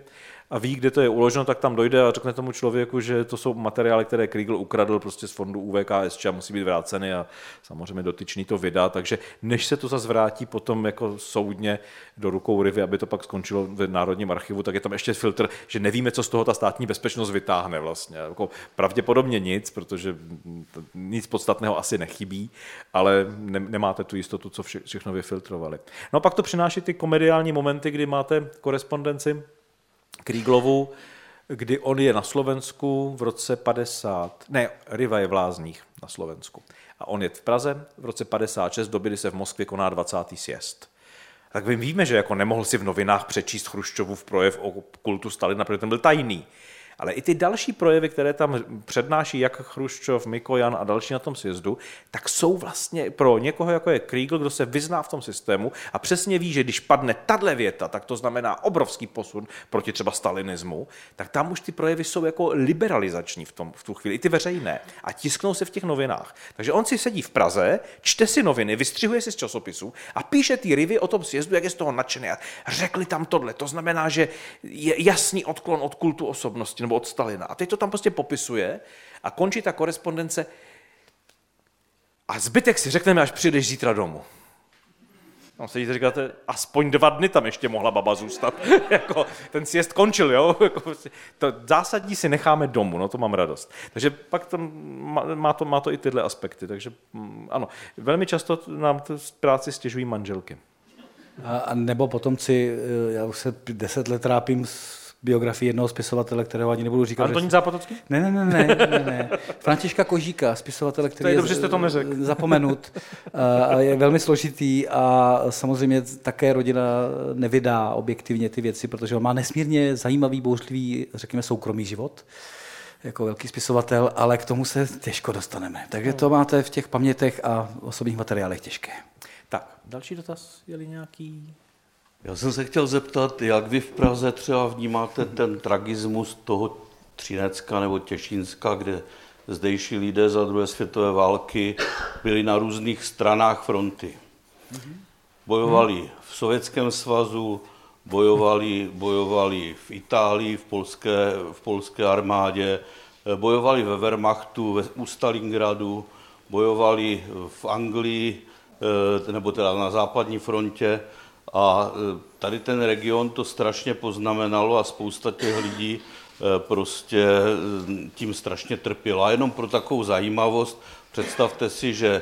a ví, kde to je uloženo, tak tam dojde a řekne tomu člověku, že to jsou materiály, které Kriegel ukradl prostě z fondu UVKSČ a musí být vráceny a samozřejmě dotyčný to vydá, takže než se to zase vrátí potom jako soudně do rukou Rivy, aby to pak skončilo v Národním archivu, tak je tam ještě filtr, že nevíme, co z toho ta státní bezpečnost vytáhne vlastně. Jako pravděpodobně nic, protože nic podstatného asi nechybí, ale nemáte tu jistotu, co všechno vyfiltrovali. No a pak to přináší ty komediální momenty, kdy máte korespondenci Krieglovu, kdy on je na Slovensku v roce 50, ne, Riva je v Lázních na Slovensku a on je v Praze v roce 56, v době, kdy se v Moskvě koná 20. sjezd. Tak my víme, že jako nemohl si v novinách přečíst Chruščovův projev o kultu Stalina, protože ten byl tajný. Ale i ty další projevy, které tam přednáší jak Chruščov, Mikojan a další na tom sjezdu, tak jsou vlastně pro někoho, jako je Kriegl, kdo se vyzná v tom systému a přesně ví, že když padne tahle věta, tak to znamená obrovský posun proti třeba stalinismu, tak tam už ty projevy jsou jako liberalizační v tu chvíli, i ty veřejné a tisknou se v těch novinách. Takže on si sedí v Praze, čte si noviny, vystřihuje si z časopisů a píše ty rivy o tom sjezdu, jak je z toho nadšený. A řekli tam tohle, to znamená, že je jasný odklon od kultu osobnosti nebo od Stalina. A teď to tam prostě popisuje a končí ta korespondence a zbytek si řekneme, až přijdeš zítra domů. Tam se jí říkáte, aspoň 2 dny tam ještě mohla baba zůstat. Jako, ten sjezd končil, jo? To zásadní si necháme domů, no to mám radost. Takže pak tam má to i tyhle aspekty. Takže ano, velmi často nám to v práci stěžují manželky. A nebo potomci, já už se 10 let trápím s biografií jednoho spisovatele, kterého ani nebudu říkat. Antonín Zápotocký? Ne. Františka Kožíka, spisovatele, který je zapomenut. A je velmi složitý a samozřejmě také rodina nevydá objektivně ty věci, protože on má nesmírně zajímavý, bouřlivý, řekněme, soukromý život jako velký spisovatel, ale k tomu se těžko dostaneme. Takže to máte v těch pamětech a osobních materiálech těžké. Tak, další dotaz, je-li nějaký? Já jsem se chtěl zeptat, jak vy v Praze třeba vnímáte ten tragismus toho Třinecka nebo Těšínska, kde zdejší lidé za druhé světové války byli na různých stranách fronty. Bojovali v Sovětském svazu, bojovali v Itálii, v polské armádě, bojovali ve Wehrmachtu, u Stalingradu, bojovali v Anglii, nebo teda na západní frontě a tady ten region to strašně poznamenalo a spousta těch lidí prostě tím strašně trpěla. Jenom pro takovou zajímavost, představte si, že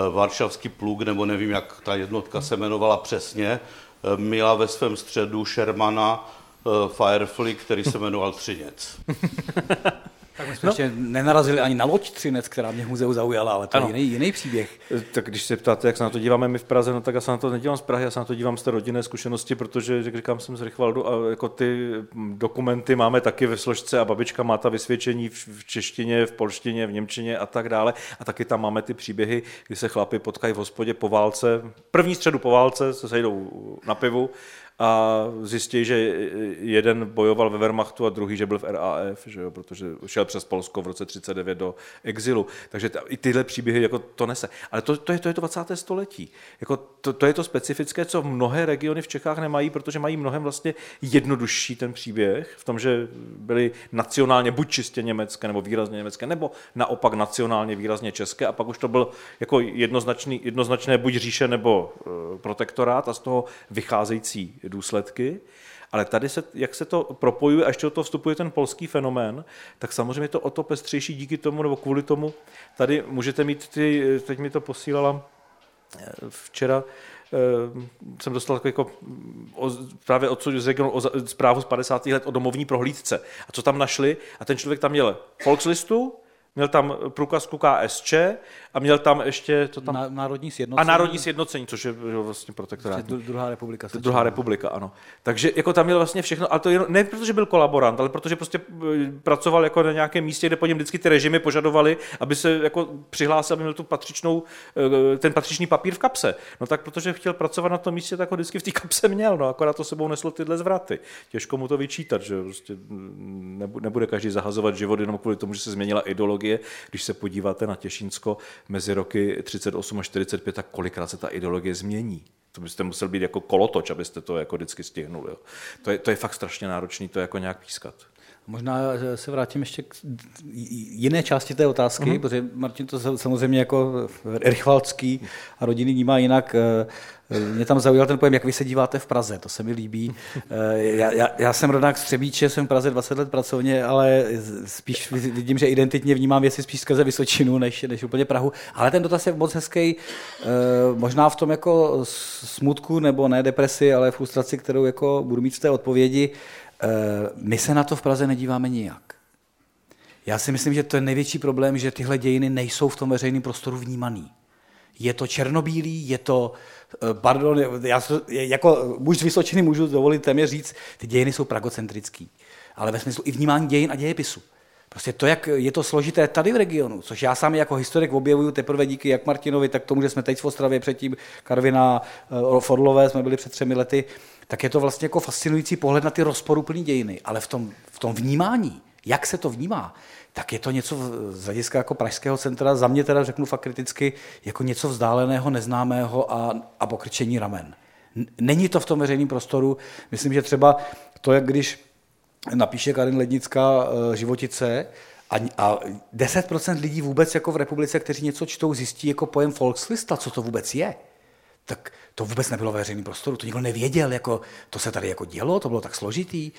varšavský pluk, nebo nevím, jak ta jednotka se jmenovala přesně, měla ve svém středu Shermana Firefly, který se jmenoval Třinec. Tak my jsme ještě nenarazili ani na loď Třinec, která mě v muzeu zaujala, ale to je jiný příběh. Tak když se ptáte, jak se na to díváme my v Praze, no tak já se na to nedívám z Prahy, já se na to dívám z té rodinné zkušenosti, protože, jak říkám, jsem z Rychvaldu a jako ty dokumenty máme taky ve složce a babička má ta vysvědčení v češtině, v polštině, v němčině a tak dále. A taky tam máme ty příběhy, kdy se chlapi potkají v hospodě po válce, první středu po válce se sejdou na pivu a zjistí, že jeden bojoval ve Wehrmachtu a druhý, že byl v RAF, že jo, protože šel přes Polsko v roce 1939 do exilu. Takže i tyhle příběhy jako to nese. Ale to je to 20. století. Jako to je to specifické, co mnohé regiony v Čechách nemají, protože mají mnohem vlastně jednodušší ten příběh v tom, že byly nacionálně buď čistě německé, nebo výrazně německé, nebo naopak nacionálně výrazně české a pak už to byl jako jednoznačné buď říše nebo protektorát a z toho vycházející důsledky, ale tady, jak se to propojuje a ještě do toho vstupuje ten polský fenomén, tak samozřejmě to o to pestřejší díky tomu nebo kvůli tomu. Tady můžete mít teď mi to posílala včera, jsem dostal jako právě od regionu zprávu z 50. let o domovní prohlídce. A co tam našli? A ten člověk tam měl Volkslistu, měl tam průkazku KSČ a měl tam ještě to tam národní sjednocení. A národní sjednocení, což je vlastně protektorát. Druhá republika, ano. Takže jako tam měl vlastně všechno, ale to jenom, ne protože byl kolaborant, ale protože prostě pracoval jako na nějakém místě, kde po něm vždycky ty režimy požadovaly, aby se jako přihlásil, aby měl ten patřičný papír v kapse. No tak protože chtěl pracovat na tom místě, tak ho vždycky v té kapse měl, no akorát to sebou neslo tyhle zvraty. Těžko mu to vyčítat, že prostě nebude každý zahazovat život jenom kvůli tomu, že se změnila ideologie. Když se podíváte na Těšínsko mezi roky 38 a 45, tak kolikrát se ta ideologie změní. To byste musel být jako kolotoč, abyste to jako vždycky stihnul. Jo. To je fakt strašně náročný to jako nějak pískat. Možná se vrátím ještě k jiné části té otázky, protože Martin to samozřejmě jako rychvalský a rodiny vnímá jinak. Mě tam zaujal ten pojem, jak vy se díváte v Praze, to se mi líbí. Já jsem rodák z Třebíče, jsem v Praze 20 let pracovně, ale spíš vidím, že identitně vnímám věci spíš skrze Vysočinu než úplně Prahu. Ale ten dotaz je moc hezký, možná v tom jako smutku nebo ne depresi, ale frustraci, kterou jako budu mít z té odpovědi. My se na to v Praze nedíváme nijak. Já si myslím, že to je největší problém, že tyhle dějiny nejsou v tom veřejném prostoru vnímaný. je to černobílý, je to, pardon, já jako muž z Vysočiny můžu dovolit téměř říct, ty dějiny jsou pragocentrický, ale ve smyslu i vnímání dějin a dějepisu. Prostě to, jak je to složité tady v regionu, což já sám jako historik objevuju teprve díky jak Martinovi, tak tomu, že jsme teď v Ostravě, předtím Karviná, Orlové jsme byli před 3 lety, tak je to vlastně jako fascinující pohled na ty rozporuplné dějiny, ale v tom vnímání, jak se to vnímá, tak je to něco z hlediska jako pražského centra, za mě teda řeknu fakt kriticky, jako něco vzdáleného, neznámého a pokrčení ramen. Není to v tom veřejném prostoru, myslím, že třeba to, jak když napíše Karin Lednická Životice a 10% lidí vůbec jako v republice, kteří něco čtou, zjistí jako pojem Volkslista, co to vůbec je. Tak to vůbec nebylo ve veřejném prostoru, to nikdo nevěděl, jako, to se tady jako dělo, to bylo tak složitý.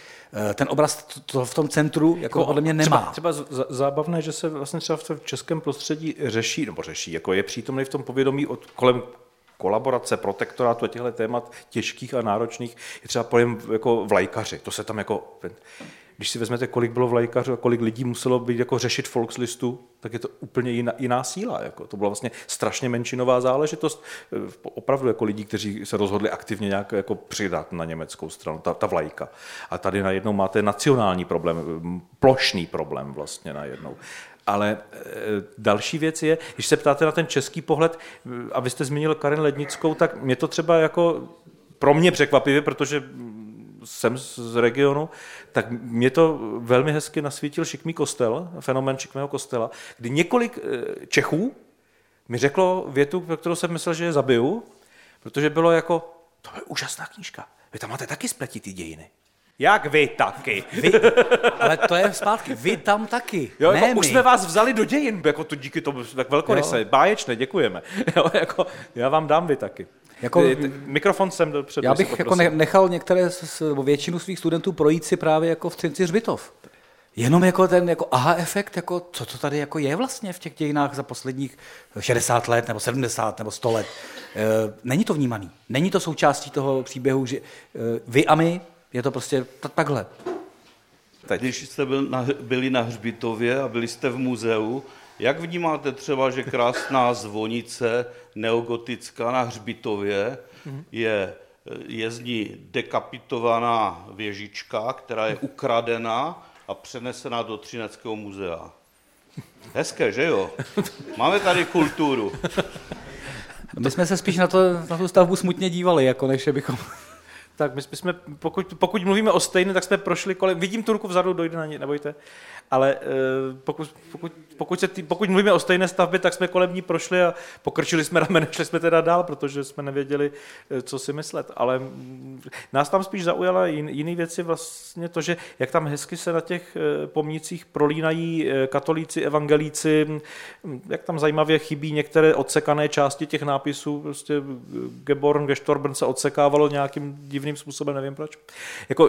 Ten obraz to v tom centru jako podle mě nemá. Třeba zábavné, že se vlastně třeba v českém prostředí řeší, jako je přítomný v tom povědomí kolem kolaborace, protektorátu a těchto témat těžkých a náročných, je třeba pojem jako vlajkaři. To se tam jako... Když si vezmete, kolik bylo vlajkařů a kolik lidí muselo být jako řešit Volkslistu, tak je to úplně jiná síla. Jako. To byla vlastně strašně menšinová záležitost. Opravdu jako lidí, kteří se rozhodli aktivně nějak jako přidat na německou stranu, ta vlajka. A tady najednou máte nacionální problém, plošný problém vlastně najednou. Ale další věc je, když se ptáte na ten český pohled, a vy jste zmínil Karin Lednickou, tak mě to třeba jako pro mě překvapivě, protože jsem z regionu, tak mě to velmi hezky nasvítil šikmý kostel, fenomén šikmého kostela, kdy několik Čechů mi řeklo větu, pro kterou jsem myslel, že je zabiju, protože bylo jako, to je úžasná knížka, vy tam máte taky spletitý dějiny. Jak vy taky? Ale to je zpátky, vy tam taky, jo, ne jako, už jsme vás vzali do dějin, jako to díky tomu tak velkoryse, báječné, děkujeme. Jo, jako, já vám dám vy taky. Jako, mikrofon sem dopředu. Já bych jako nechal některé, většinu svých studentů projít si právě jako v Třinci Hřbitov. Jenom jako ten jako aha efekt, jako co to tady jako je vlastně v těch dějinách za posledních 60 let, nebo 70, nebo 100 let. Není to vnímaný. Není to součástí toho příběhu, že vy a my, je to prostě takhle. Když jste byli na Hřbitově a byli jste v muzeu, jak vnímáte třeba, že krásná zvonice neogotická na Hřbitově je z ní dekapitovaná věžička, která je ukradena a přenesena do Třineckého muzea? Hezké, že jo? Máme tady kulturu. My jsme se spíš na tu stavbu smutně dívali, jako než bychom... Tak my jsme, pokud mluvíme o stejné, tak jsme prošli kolem, vidím tu ruku vzadu, dojde na ně, nebojte, ale pokud mluvíme o stejné stavbě, tak jsme kolem ní prošli a pokrčili jsme ramene, šli jsme teda dál, protože jsme nevěděli, co si myslet, ale nás tam spíš zaujala jiný věci vlastně to, že jak tam hezky se na těch pomnících prolínají katolíci, evangelíci, jak tam zajímavě chybí některé odsekané části těch nápisů, prostě Geborn, Gestorben se odsekávalo nějakým divným způsobem, nevím proč.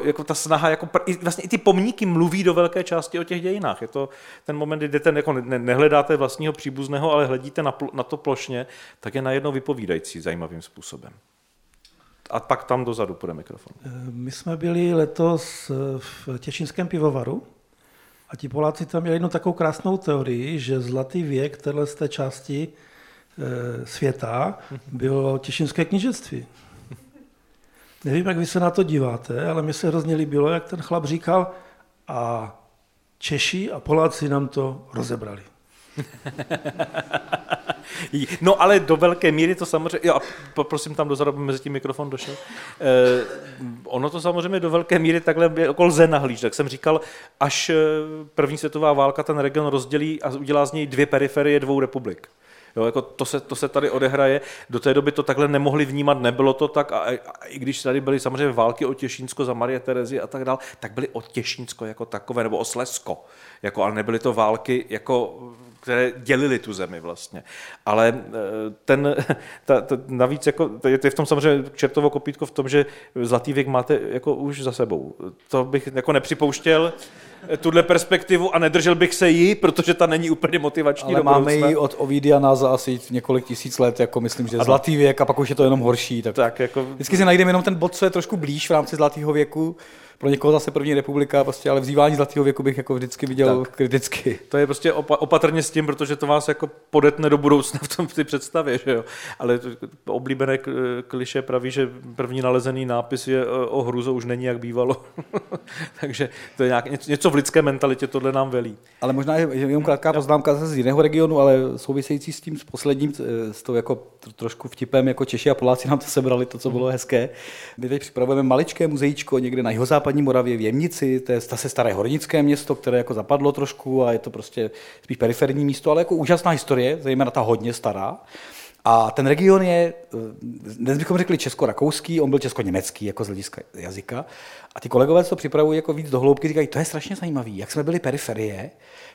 Jako ta snaha, jako vlastně i ty pomníky mluví do velké části o těch dějinách. Je to ten moment, kdy jdete, jako nehledáte vlastního příbuzného, ale hledíte na to plošně, tak je najednou vypovídající zajímavým způsobem. A pak tam dozadu půjde mikrofon. My jsme byli letos v Těšínském pivovaru a ti Poláci tam měli jednu takovou krásnou teorii, že zlatý věk téhle z té části světa bylo Těšínské knížectví. Nevím, jak vy se na to díváte, ale mně se hrozně líbilo, jak ten chlap říkal, a Češi a Poláci nám to rozebrali. No ale do velké míry to samozřejmě, jo, prosím tam dozadu, mezi tím mikrofon došel, ono to samozřejmě do velké míry takhle lze nahlížet, tak jsem říkal, až první světová válka ten region rozdělí a udělá z něj 2 periferie 2 republik. Jo, jako to se tady odehraje, do té doby to takhle nemohli vnímat, nebylo to tak a i když tady byly samozřejmě války o Těšínsko za Marie Terezie a tak dál, tak byly o Těšínsko jako takové, nebo o Slezsko, jako, ale nebyly to války, jako, které dělily tu zemi vlastně. Ale navíc jako, je v tom samozřejmě čertovo kopítko v tom, že zlatý věk máte jako už za sebou. To bych jako nepřipouštěl tuhle perspektivu a nedržel bych se jí, protože ta není úplně motivační. Ale máme ji od Ovidiana za asi několik tisíc let, jako myslím, že zlatý věk a pak už je to jenom horší. Tak jako... Vždycky si najdeme jenom ten bod, co je trošku blíž v rámci zlatého věku, pro někoho zase první republika, prostě, ale vzývání zlatého věku bych jako vždycky viděl tak kriticky. To je prostě opatrně s tím, protože to vás jako podetne do budoucna v tom ty představě, že jo. Ale oblíbené kliše praví, že první nalezený nápis je o hruzu už není jak bývalo. Takže to je nějak, něco v lidské mentalitě tohle nám velí. Ale možná je jenom krátká poznámka zase z jiného regionu, ale související s tím s posledním, s tou jako trošku vtipem, jako Češi a Poláci nám to sebrali, to, co bylo hezké. My teď připravujeme maličké muzeíčko někde na jihozápadní Moravě v Jemnici, to je zase staré hornické město, které jako zapadlo trošku a je to prostě spíš periferní místo, ale jako úžasná historie, zejména ta hodně stará. A ten region je, dnes bychom řekli česko-rakouský, on byl česko-německý, jako z hlediska jazyka. A ty kolegové, co připravují jako víc do hloubky, říkají, to je strašně zajímavý, jak jsme byli periferie,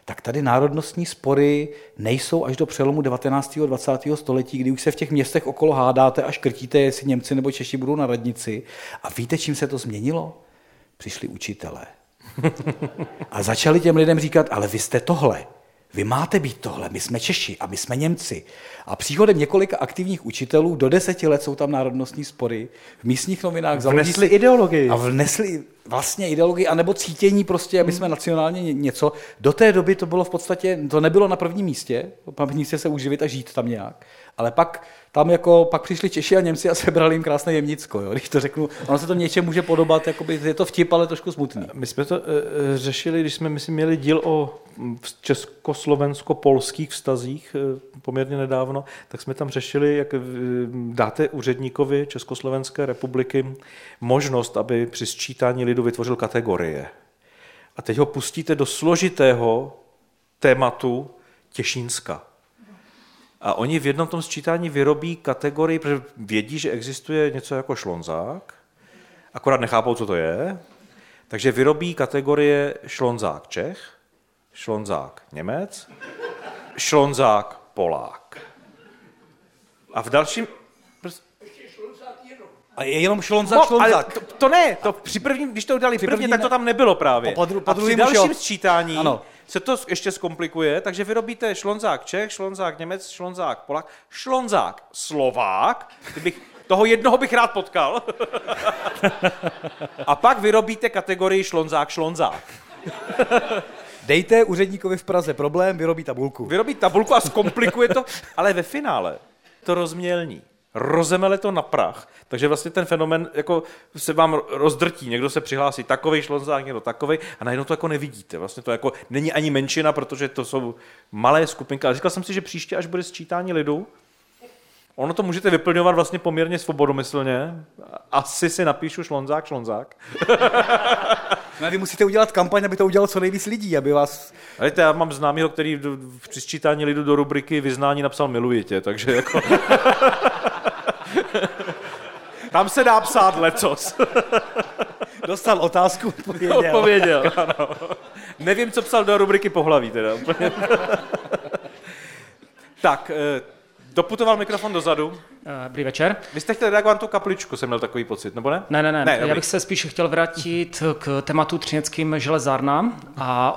tak tady národnostní spory nejsou až do přelomu 19. a 20. století, kdy už se v těch městech okolo hádáte a škrtíte, jestli Němci nebo Češi budou na radnici. A víte, čím se to změnilo? Přišli učitelé. A začali těm lidem říkat, ale vy jste tohle. Vy máte být tohle, my jsme Češi a my jsme Němci. A příchodem několika aktivních učitelů do 10 let jsou tam národnostní spory. V místních novinách vnesli ideologii. A vnesli vlastně ideologii, anebo cítění prostě, aby jsme nacionálně něco. Do té doby to bylo v podstatě, to nebylo na prvním místě, se uživit a žít tam nějak. Ale pak tam jako, pak přišli Češi a Němci a sebrali jim krásné Jemnicko, jo, když to řeknu. Ono se to něčem může podobat, jakoby, je to vtip, ale trošku smutný. My jsme to řešili, když jsme měli díl o československo-polských vztazích poměrně nedávno, tak jsme tam řešili, jak dáte úředníkovi Československé republiky možnost, aby při sčítání lidu vytvořil kategorie. A teď ho pustíte do složitého tématu Těšínska. A oni v jednom tom sčítání vyrobí kategorii, protože vědí, že existuje něco jako šlonzák, akorát nechápou, co to je, takže vyrobí kategorie šlonzák Čech, šlonzák Němec, šlonzák Polák. A v dalším... A je jenom šlonzák. To ne, to při prvním, když to udělali prvně, tak to tam nebylo právě. A při dalším sčítání... Ano. Se to ještě zkomplikuje, takže vyrobíte šlonzák Čech, šlonzák Němec, šlonzák Polák, šlonzák Slovák, toho jednoho bych rád potkal, a pak vyrobíte kategorii šlonzák. Dejte úředníkovi v Praze problém, vyrobí tabulku a zkomplikuje to, ale ve finále to rozmělní. Rozemele to na prach, takže vlastně ten fenomén jako se vám rozdrtí, někdo se přihlásí takovej šlonzák, někdo takovej a najednou to jako nevidíte, vlastně to jako není ani menšina, protože to jsou malé skupinky, ale říkal jsem si, že příště, až bude sčítání lidu, ono to můžete vyplňovat vlastně poměrně svobodomyslně, asi si napíšu šlonzák. No, vy musíte udělat kampaň, aby to udělalo co nejvíc lidí, aby vás... Víte, já mám známýho, který při sčítání lidu do rubriky vyznání napsal miluji tě, takže jako... Tam se dá psát lecos. Dostal otázku, odpověděl. Ano. Nevím, co psal do rubriky pohlaví teda. Tak, doputoval mikrofon dozadu. Dobrý večer. Vy jste chtěli reagovat na tu kapličku, jsem měl takový pocit, nebo ne? Ne. Já bych se spíš chtěl vrátit k tématu třineckým železárnám a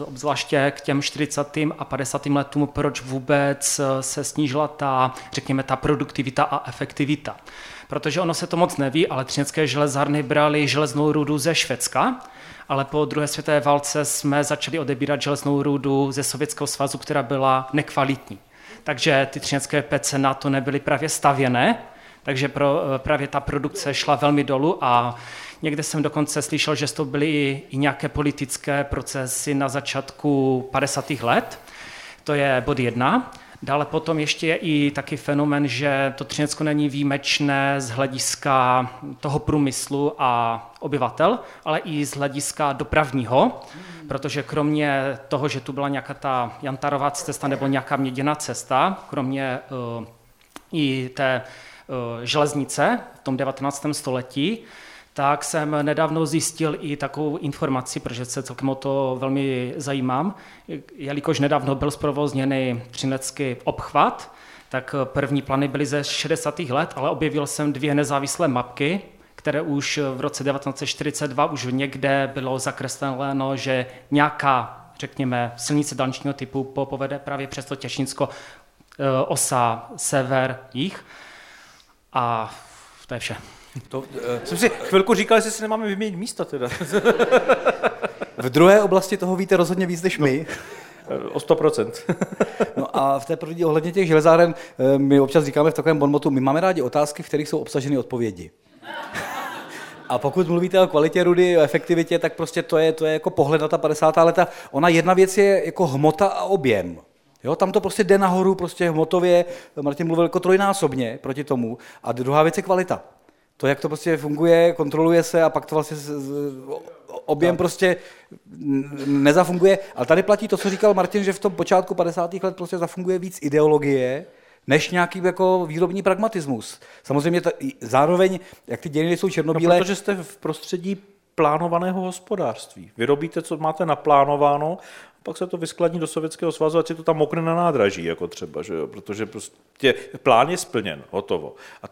obzvláště k těm 40. a 50. letům, proč vůbec se snížila ta, řekněme, ta produktivita a efektivita. Protože ono se to moc neví, ale třinecké železárny brali železnou rudu ze Švédska, ale po druhé světové válce jsme začali odebírat železnou rudu ze Sovětského svazu, která byla nekvalitní. Takže ty třinecké pece na to nebyly právě stavěné, takže právě ta produkce šla velmi dolů a někde jsem dokonce slyšel, že to byly i nějaké politické procesy na začátku 50. let, to je bod 1. Dále potom ještě je i taky fenomén, že to Třinecko není výjimečné z hlediska toho průmyslu a obyvatel, ale i z hlediska dopravního, protože kromě toho, že tu byla nějaká ta jantarová cesta nebo nějaká měděná cesta, kromě i té železnice v tom 19. století, tak jsem nedávno zjistil i takovou informaci, protože se celkem o to velmi zajímám. Jelikož nedávno byl zprovozněný třinecký obchvat, tak první plány byly ze 60. let, ale objevil jsem 2 nezávislé mapky, které už v roce 1942 už někde bylo zakresleno, že nějaká, řekněme, silnice dálničního typu povede právě přes to Těšínsko, osa sever-jih. A to je vše. To, jsem si chvilku říkal, jestli si nemáme vyměnit místa teda. V druhé oblasti toho víte rozhodně víc než my. O 100%. No a v té první ohledně těch železáren, my občas říkáme v takovém bonmotu, my máme rádi otázky, v kterých jsou obsaženy odpovědi. A pokud mluvíte o kvalitě rudy, o efektivitě, tak prostě to je jako pohled na ta 50. leta. Ona jedna věc je jako hmota a objem. Jo, tam to prostě jde nahoru, prostě hmotově, Martin mluvil jako trojnásobně proti tomu. A druhá věc je kvalita. To, jak to prostě funguje, kontroluje se a pak to vlastně objem prostě nezafunguje. Ale tady platí to, co říkal Martin, že v tom počátku 50. let prostě zafunguje víc ideologie, než nějaký jako výrobní pragmatismus. Samozřejmě zároveň, jak ty dějiny jsou černobílé... No, protože jste v prostředí plánovaného hospodářství. Vyrobíte, co máte naplánováno, pak se to vyskladní do Sovětského svazu, ať si to tam mokne na nádraží, jako třeba, že jo? Protože prostě plán je splněn, hotovo. A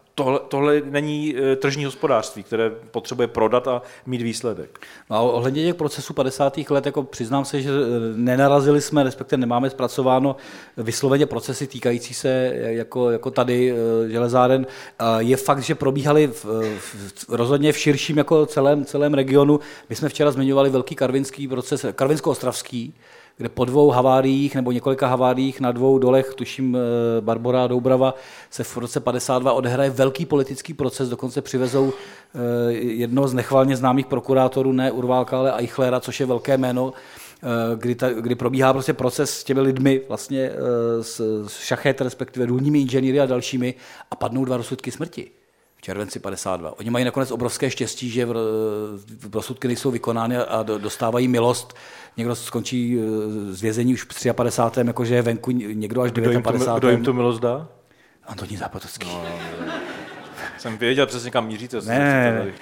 tohle není tržní hospodářství, které potřebuje prodat a mít výsledek. No a ohledně těch procesů 50. let, jako přiznám se, že nenarazili jsme, respektive nemáme zpracováno vysloveně procesy týkající se jako tady železáren. Je fakt, že probíhaly rozhodně v širším jako celém regionu. My jsme včera zmiňovali velký karvinský proces, karvinsko-ostravský, kde po dvou haváriích nebo několika haváriích na dvou dolech, tuším Barbora a Doubrava, se v roce 52 odehraje velký politický proces, dokonce přivezou jednoho z nechvalně známých prokurátorů, ne Urválka, ale Eichlera, což je velké jméno, kdy probíhá prostě proces s těmi lidmi, vlastně s šachet, respektive důlními inženýry a dalšími, a padnou 2 rozsudky smrti. V červenci 52. Oni mají nakonec obrovské štěstí, že rozsudky nejsou vykonány a dostávají milost. Někdo skončí z vězení už v 53. jakože je venku, někdo až 59. Kdo jim tu milost dá? Antonín Zápotocký. No. Jsem věděl, přesně kam míříte. Ne.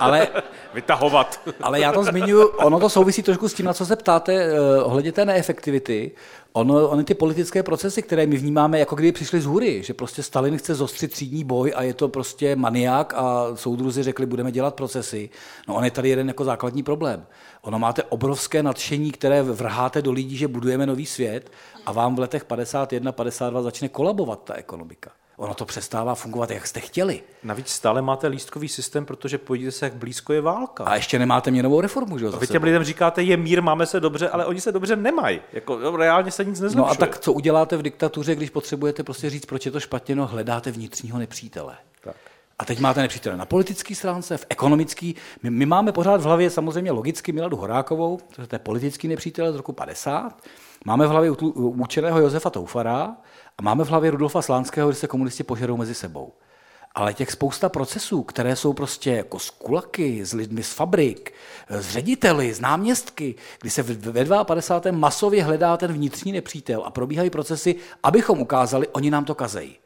Ale vytahovat. Ale já to zmiňuji, ono to souvisí trošku s tím, na co se ptáte, ohledně té neefektivity. Ony ty politické procesy, které my vnímáme, jako kdyby přišly z hůry, že prostě Stalin chce zostřit třídní boj a je to prostě maniák a soudruzi řekli, budeme dělat procesy. No on je tady jeden jako základní problém. Ono máte obrovské nadšení, které vrháte do lidí, že budujeme nový svět, a vám v letech 51, 52 začne kolabovat ta ekonomika. Ono to přestává fungovat, jak jste chtěli. Navíc stále máte lístkový systém, protože podívejte se, jak blízko je válka. A ještě nemáte měnovou reformu, že jo? Vy těm lidem říkáte, je mír, máme se dobře, ale oni se dobře nemají. Jako, reálně se nic nezlepšuje. No a tak co uděláte v diktatuře, když potřebujete prostě říct, proč je to špatně? No, hledáte vnitřního nepřítele. Tak. A teď máte nepřítele na politické stránce, v ekonomické. My máme pořád v hlavě samozřejmě logicky Miladu Horákovou, to je politický nepřítel z roku 50. Máme v hlavě učeného Josefa Toufara. A máme v hlavě Rudolfa Slánského, když se komunisti požerou mezi sebou. Ale těch spousta procesů, které jsou prostě jako s kulaky, s lidmi z fabrik, s řediteli, s náměstky, kdy se ve 52. masově hledá ten vnitřní nepřítel a probíhají procesy, abychom ukázali, oni nám to kazejí.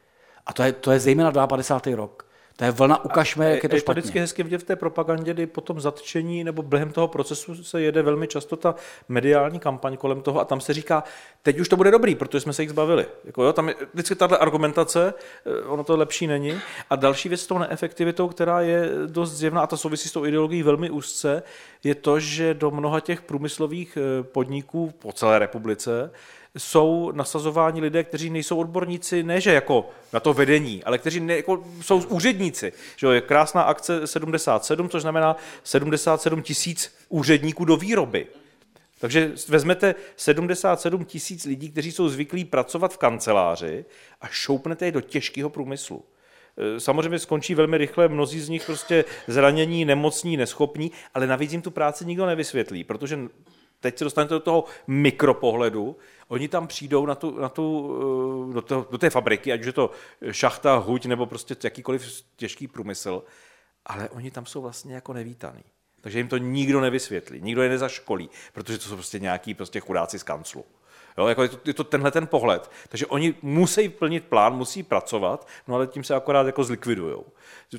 A to je zejména 52. rok. To je vlna, ukažme, jak je to špatně. Je to vždycky hezky vidět v té propagandě, kdy po tom zatčení nebo během toho procesu se jede velmi často ta mediální kampaň kolem toho a tam se říká, teď už to bude dobrý, protože jsme se jich zbavili. Jako, jo, tam je vždycky tato argumentace, ono to lepší není. A další věc s tou neefektivitou, která je dost zjevná, a ta souvisí s tou ideologií velmi úzce, je to, že do mnoha těch průmyslových podniků po celé republice jsou nasazováni lidé, kteří nejsou odborníci, ne že jako na to vedení, ale kteří jako jsou úředníci. Že je krásná akce 77, což znamená 77 000 úředníků do výroby. Takže vezmete 77 000 lidí, kteří jsou zvyklí pracovat v kanceláři, a šoupnete je do těžkého průmyslu. Samozřejmě skončí velmi rychle, mnozí z nich prostě zranění, nemocní, neschopní, ale navíc jim tu práci nikdo nevysvětlí, protože teď se dostanete do toho mikropohledu. Oni tam přijdou do té fabriky, ať už je to šachta, huť nebo prostě jakýkoliv těžký průmysl, ale oni tam jsou vlastně jako nevítaný. Takže jim to nikdo nevysvětlí, nikdo je nezaškolí, protože to jsou prostě nějaký prostě chudáci z kanclu. Jo, jako je to tenhle ten pohled. Takže oni musí plnit plán, musí pracovat, no ale tím se akorát jako zlikvidujou.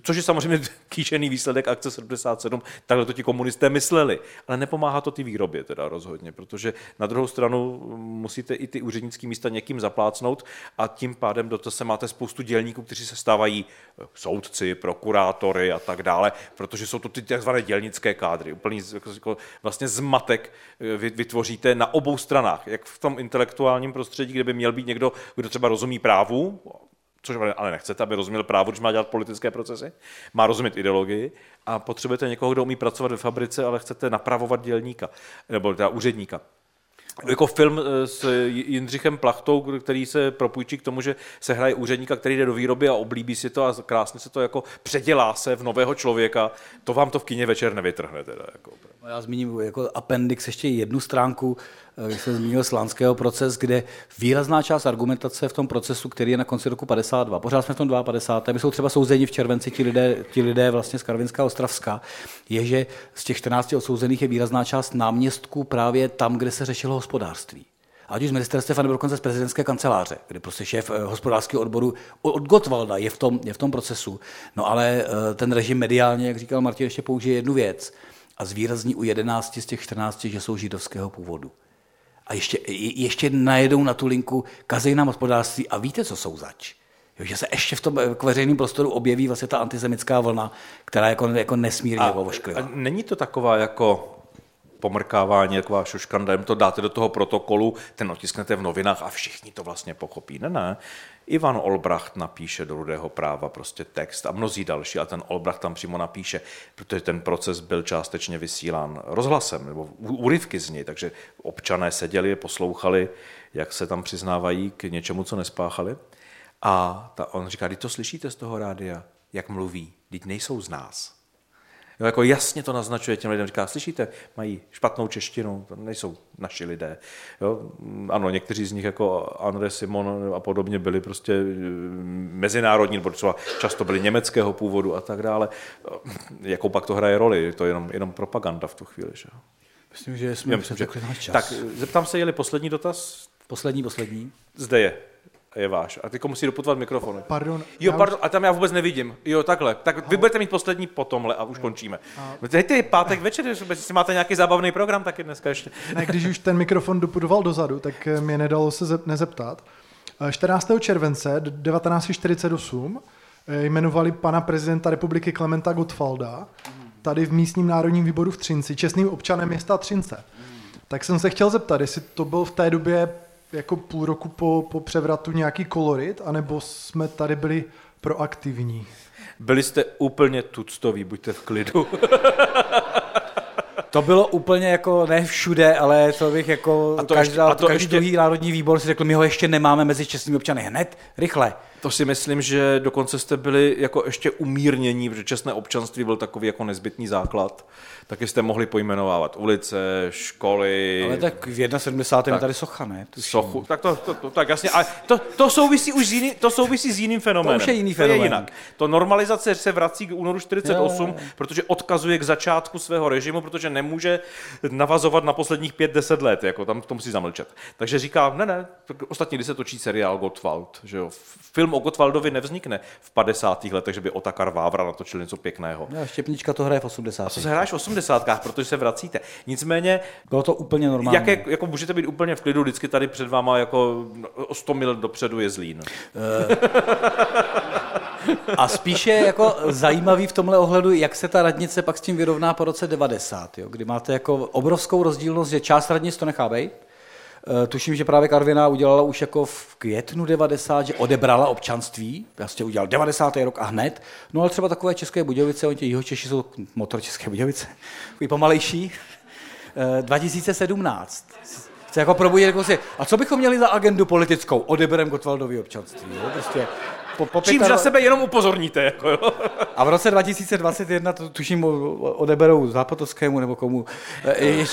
Což je samozřejmě kýžený výsledek akce 77, takhle to ti komunisté mysleli. Ale nepomáhá to ty výrobě teda rozhodně, protože na druhou stranu musíte i ty úřednické místa někým zaplácnout a tím pádem do toho se máte spoustu dělníků, kteří se stávají soudci, prokurátory a tak dále, protože jsou to ty takzvané dělnické kádry. Úplný vlastně zmatek vytvoříte na obou stranách, jak v tom intelektuálním prostředí, kde by měl být někdo, kdo třeba rozumí právu, což ale nechcete, aby rozuměl právu, když má dělat politické procesy, má rozumět ideologii a potřebujete někoho, kdo umí pracovat ve fabrice, ale chcete napravovat dělníka, nebo teda úředníka. Jako film s Jindřichem Plachtou, který se propůjčí k tomu, že se hraje úředníka, který jde do výroby a oblíbí si to a krásně se to jako předělá se v nového člověka, to vám to v kině večer nevytrhne. Teda, jako. Já zmíním jako appendix ještě jednu stránku, když jsem zmínil Slánského proces, kde výrazná část argumentace v tom procesu, který je na konci roku 52, pořád jsme v tom 52. My jsou třeba souzeni v červenci ti lidé vlastně z Karvinska a Ostravska, je, že z těch 14 odsouzených je výrazná část náměstků právě tam, kde se řešilo hospodářství. Ať už z ministerstva nebo dokonce z prezidentské kanceláře, kde prostě šéf hospodářského odboru od Gottwalda je v tom procesu. No ale ten režim mediálně, jak říkal Martin, ještě použije jednu věc a zvýrazní u 11 z těch 14, že jsou židovského původu. A ještě najedou na tu linku kazej nám hospodářství a víte, co jsou zač. Jo, že se ještě v tom veřejném prostoru objeví vlastně ta antisemická vlna, která je jako nesmírně ovošklivá. A není to taková jako pomrkávání, taková šuškanda, to dáte do toho protokolu, ten otisknete v novinách a všichni to vlastně pochopí. Ne. Ivan Olbracht napíše do Rudého práva prostě text a mnozí další a ten Olbracht tam přímo napíše, protože ten proces byl částečně vysílán rozhlasem nebo úryvky z něj, takže občané seděli, poslouchali, jak se tam přiznávají k něčemu, co nespáchali. A on říká, když to slyšíte z toho rádia, jak mluví, teď nejsou z nás. No, jako jasně to naznačuje těm lidem, říká, slyšíte, mají špatnou češtinu, to nejsou naši lidé. Jo? Ano, někteří z nich, jako André Simon a podobně, byli prostě mezinárodní, nebo třeba často byli německého původu a tak dále. Jakou pak to hraje roli, to je jenom propaganda v tu chvíli. Že? Myslím, že jsme přetekli náš čas. Tak, zeptám se, je-li poslední dotaz? Poslední. Zde je. Je váš. A teďko musí doputovat mikrofon. Pardon, a tam já vůbec nevidím. Jo, takhle. Tak vy budete mít poslední potomhle a už končíme. Teď je pátek večer, jestli máte nějaký zábavný program, taky dneska ještě. Ne, když už ten mikrofon doputoval dozadu, tak mě nedalo se nezeptat. 14. července 1948 jmenovali pana prezidenta republiky Klementa Gottwalda tady v místním národním výboru v Třinci, čestným občanem města Třince. Tak jsem se chtěl zeptat, jestli to byl v té době jako půl roku po převratu nějaký kolorit, anebo jsme tady byli proaktivní? Byli jste úplně tuctoví, buďte v klidu. To bylo úplně jako, ne všude, ale to bych jako každý druhý národní výbor si řekl, my ho ještě nemáme mezi čestnými občany hned, rychle. To si myslím, že dokonce jste byli jako ještě umírnění, protože čestné občanství byl takový jako nezbytný základ. Taky jste mohli pojmenovávat ulice, školy. Ale tak v 71. tady socha, ne? Sochu, tak jasně, ale to souvisí už s jiným fenoménem. To už je jiný fenomén. To je jinak. To normalizace se vrací k únoru 48, jo. Protože odkazuje k začátku svého režimu, protože nemůže navazovat na posledních 5-10 let, jako tam to musí zamlčet. Takže říká, ne, ostatně, když se točí seriál Gottwald, že jo, film o Gottwaldovi nevznikne v 50. letech, že by Otakar Vávra natočil něco pěkného. No, Štěpnička to hraje v 80. A to se hráš v 80, protože se vracíte. Nicméně bylo to úplně normální. Jako můžete být úplně v klidu, vždycky tady před váma jako o 100 mil dopředu je Zlín. A spíše jako zajímavý v tomhle ohledu, jak se ta radnice pak s tím vyrovná po roce 90, jo, kdy máte jako obrovskou rozdílnost, že část radnic to nechá bejt. Tuším, že právě Karviná udělala už jako v květnu 90, že odebrala občanství, vlastně udělal 90. rok a hned, no ale třeba takové České Budějovice, oni ti Jihočeši jsou motor České Budějovice, takový pomalejší, 2017. Se jako probudí, jako si, a co bychom měli za agendu politickou? Odeberem Gottwaldovi občanství, jo, prostě. Čím za sebe jenom upozorníte. Jako, jo. A v roce 2021 to tuším odeberou Zápotovskému nebo komu.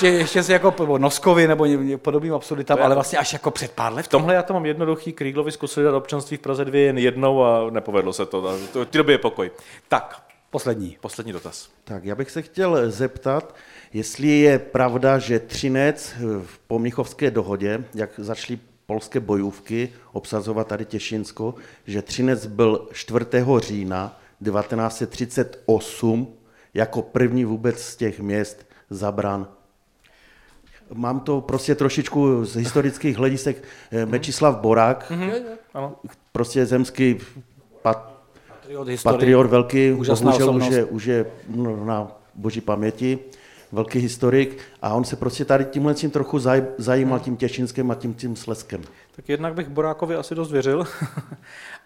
Ještě se jako Noskovi nebo podobným absurditám, ale vlastně až jako před pár let. V tomhle já to mám jednoduchý. Kríglovi zkusili dát občanství v Praze 2 jen jednou a nepovedlo se to. V té době je pokoj. Tak, poslední dotaz. Tak, já bych se chtěl zeptat, jestli je pravda, že Třinec po Mnichovské dohodě, jak začali polské bojůvky obsazovat tady Těšínsko, že Třinec byl 4. října 1938 jako první vůbec z těch měst zabrán. Mám to prostě trošičku z historických hledisek. Mečislav Borák, prostě zemský patriot velký, bohužel už je na boží paměti. velký historik a on se prostě tady tímhle tím trochu zajímal tím Těšínskem a tím Slezskem. Tak jednak bych Borákovi asi dost věřil,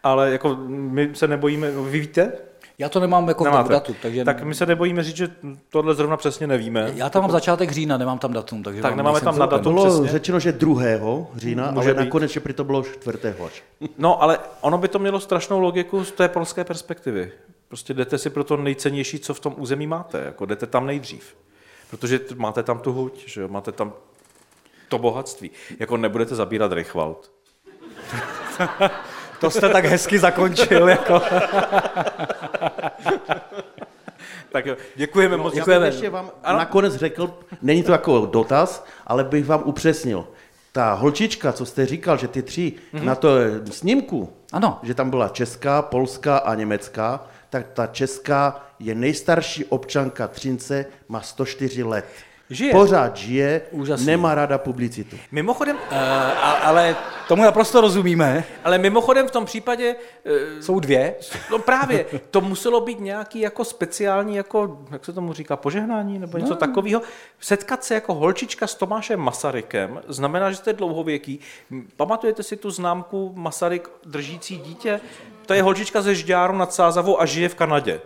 ale jako my se nebojíme, vy víte? Já to nemám jako v datu, takže... Tak my se nebojíme říct, že tohle zrovna přesně nevíme. Já tam mám začátek října, nemám tam datum, takže... Tak nemáme tam na datum přesně. Bylo řečeno, že 2. října, ale nakonec, že prý to bylo 4. No, ale ono by to mělo strašnou logiku z té polské perspektivy. Prostě jdete si pro to nejcennější, co v tom území máte, jako jdete tam nejdřív. Protože máte tam tu huť, že jo? Máte tam to bohatství. Jako nebudete zabírat Reichwald. To jste tak hezky zakončil, jako. Tak jo, děkujeme moc. Já bych ještě vám nakonec řekl, není to jako dotaz, ale bych vám upřesnil. Ta holčička, co jste říkal, že ty tři na to snímku, ano. Že tam byla česká, polská a německá, tak ta česká je nejstarší občanka Třince, má 104 let. Žije. Pořád žije, úžasný. Nemá ráda publicitu. Mimochodem, ale tomu naprosto rozumíme. Ale mimochodem v tom případě... jsou dvě. No právě, to muselo být nějaký jako speciální, jako, jak se tomu říká, požehnání nebo něco takového. Setkat se jako holčička s Tomášem Masarykem znamená, že jste dlouhověký. Pamatujete si tu známku Masaryk držící dítě? To je holčička ze Žďáru nad Sázavou a žije v Kanadě.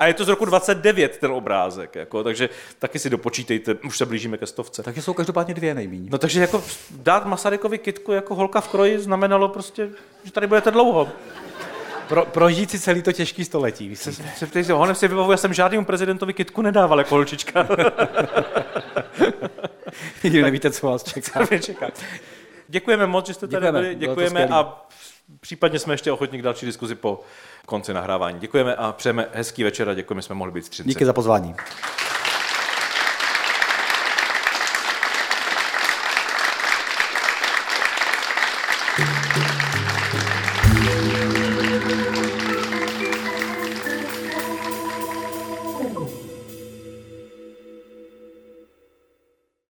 A je to z roku 29 ten obrázek, jako, takže taky si dopočítejte, už se blížíme ke 100. Takže jsou každopádně dvě nejméně. No takže jako dát Masarykovi kytku jako holka v kroji znamenalo prostě, že tady budete dlouho. Prožít si celý to těžký století. Honem si vybavu, já jsem žádnému prezidentovi kytku nedával jako holčička. Nikdy nevíte, co vás čeká. Děkujeme moc, že jste tady byli, děkujeme a případně jsme ještě ochotní k další diskuzi po konci nahrávání. Děkujeme a přejeme hezký večer a děkujeme, že jsme mohli být v Třinci. Díky za pozvání.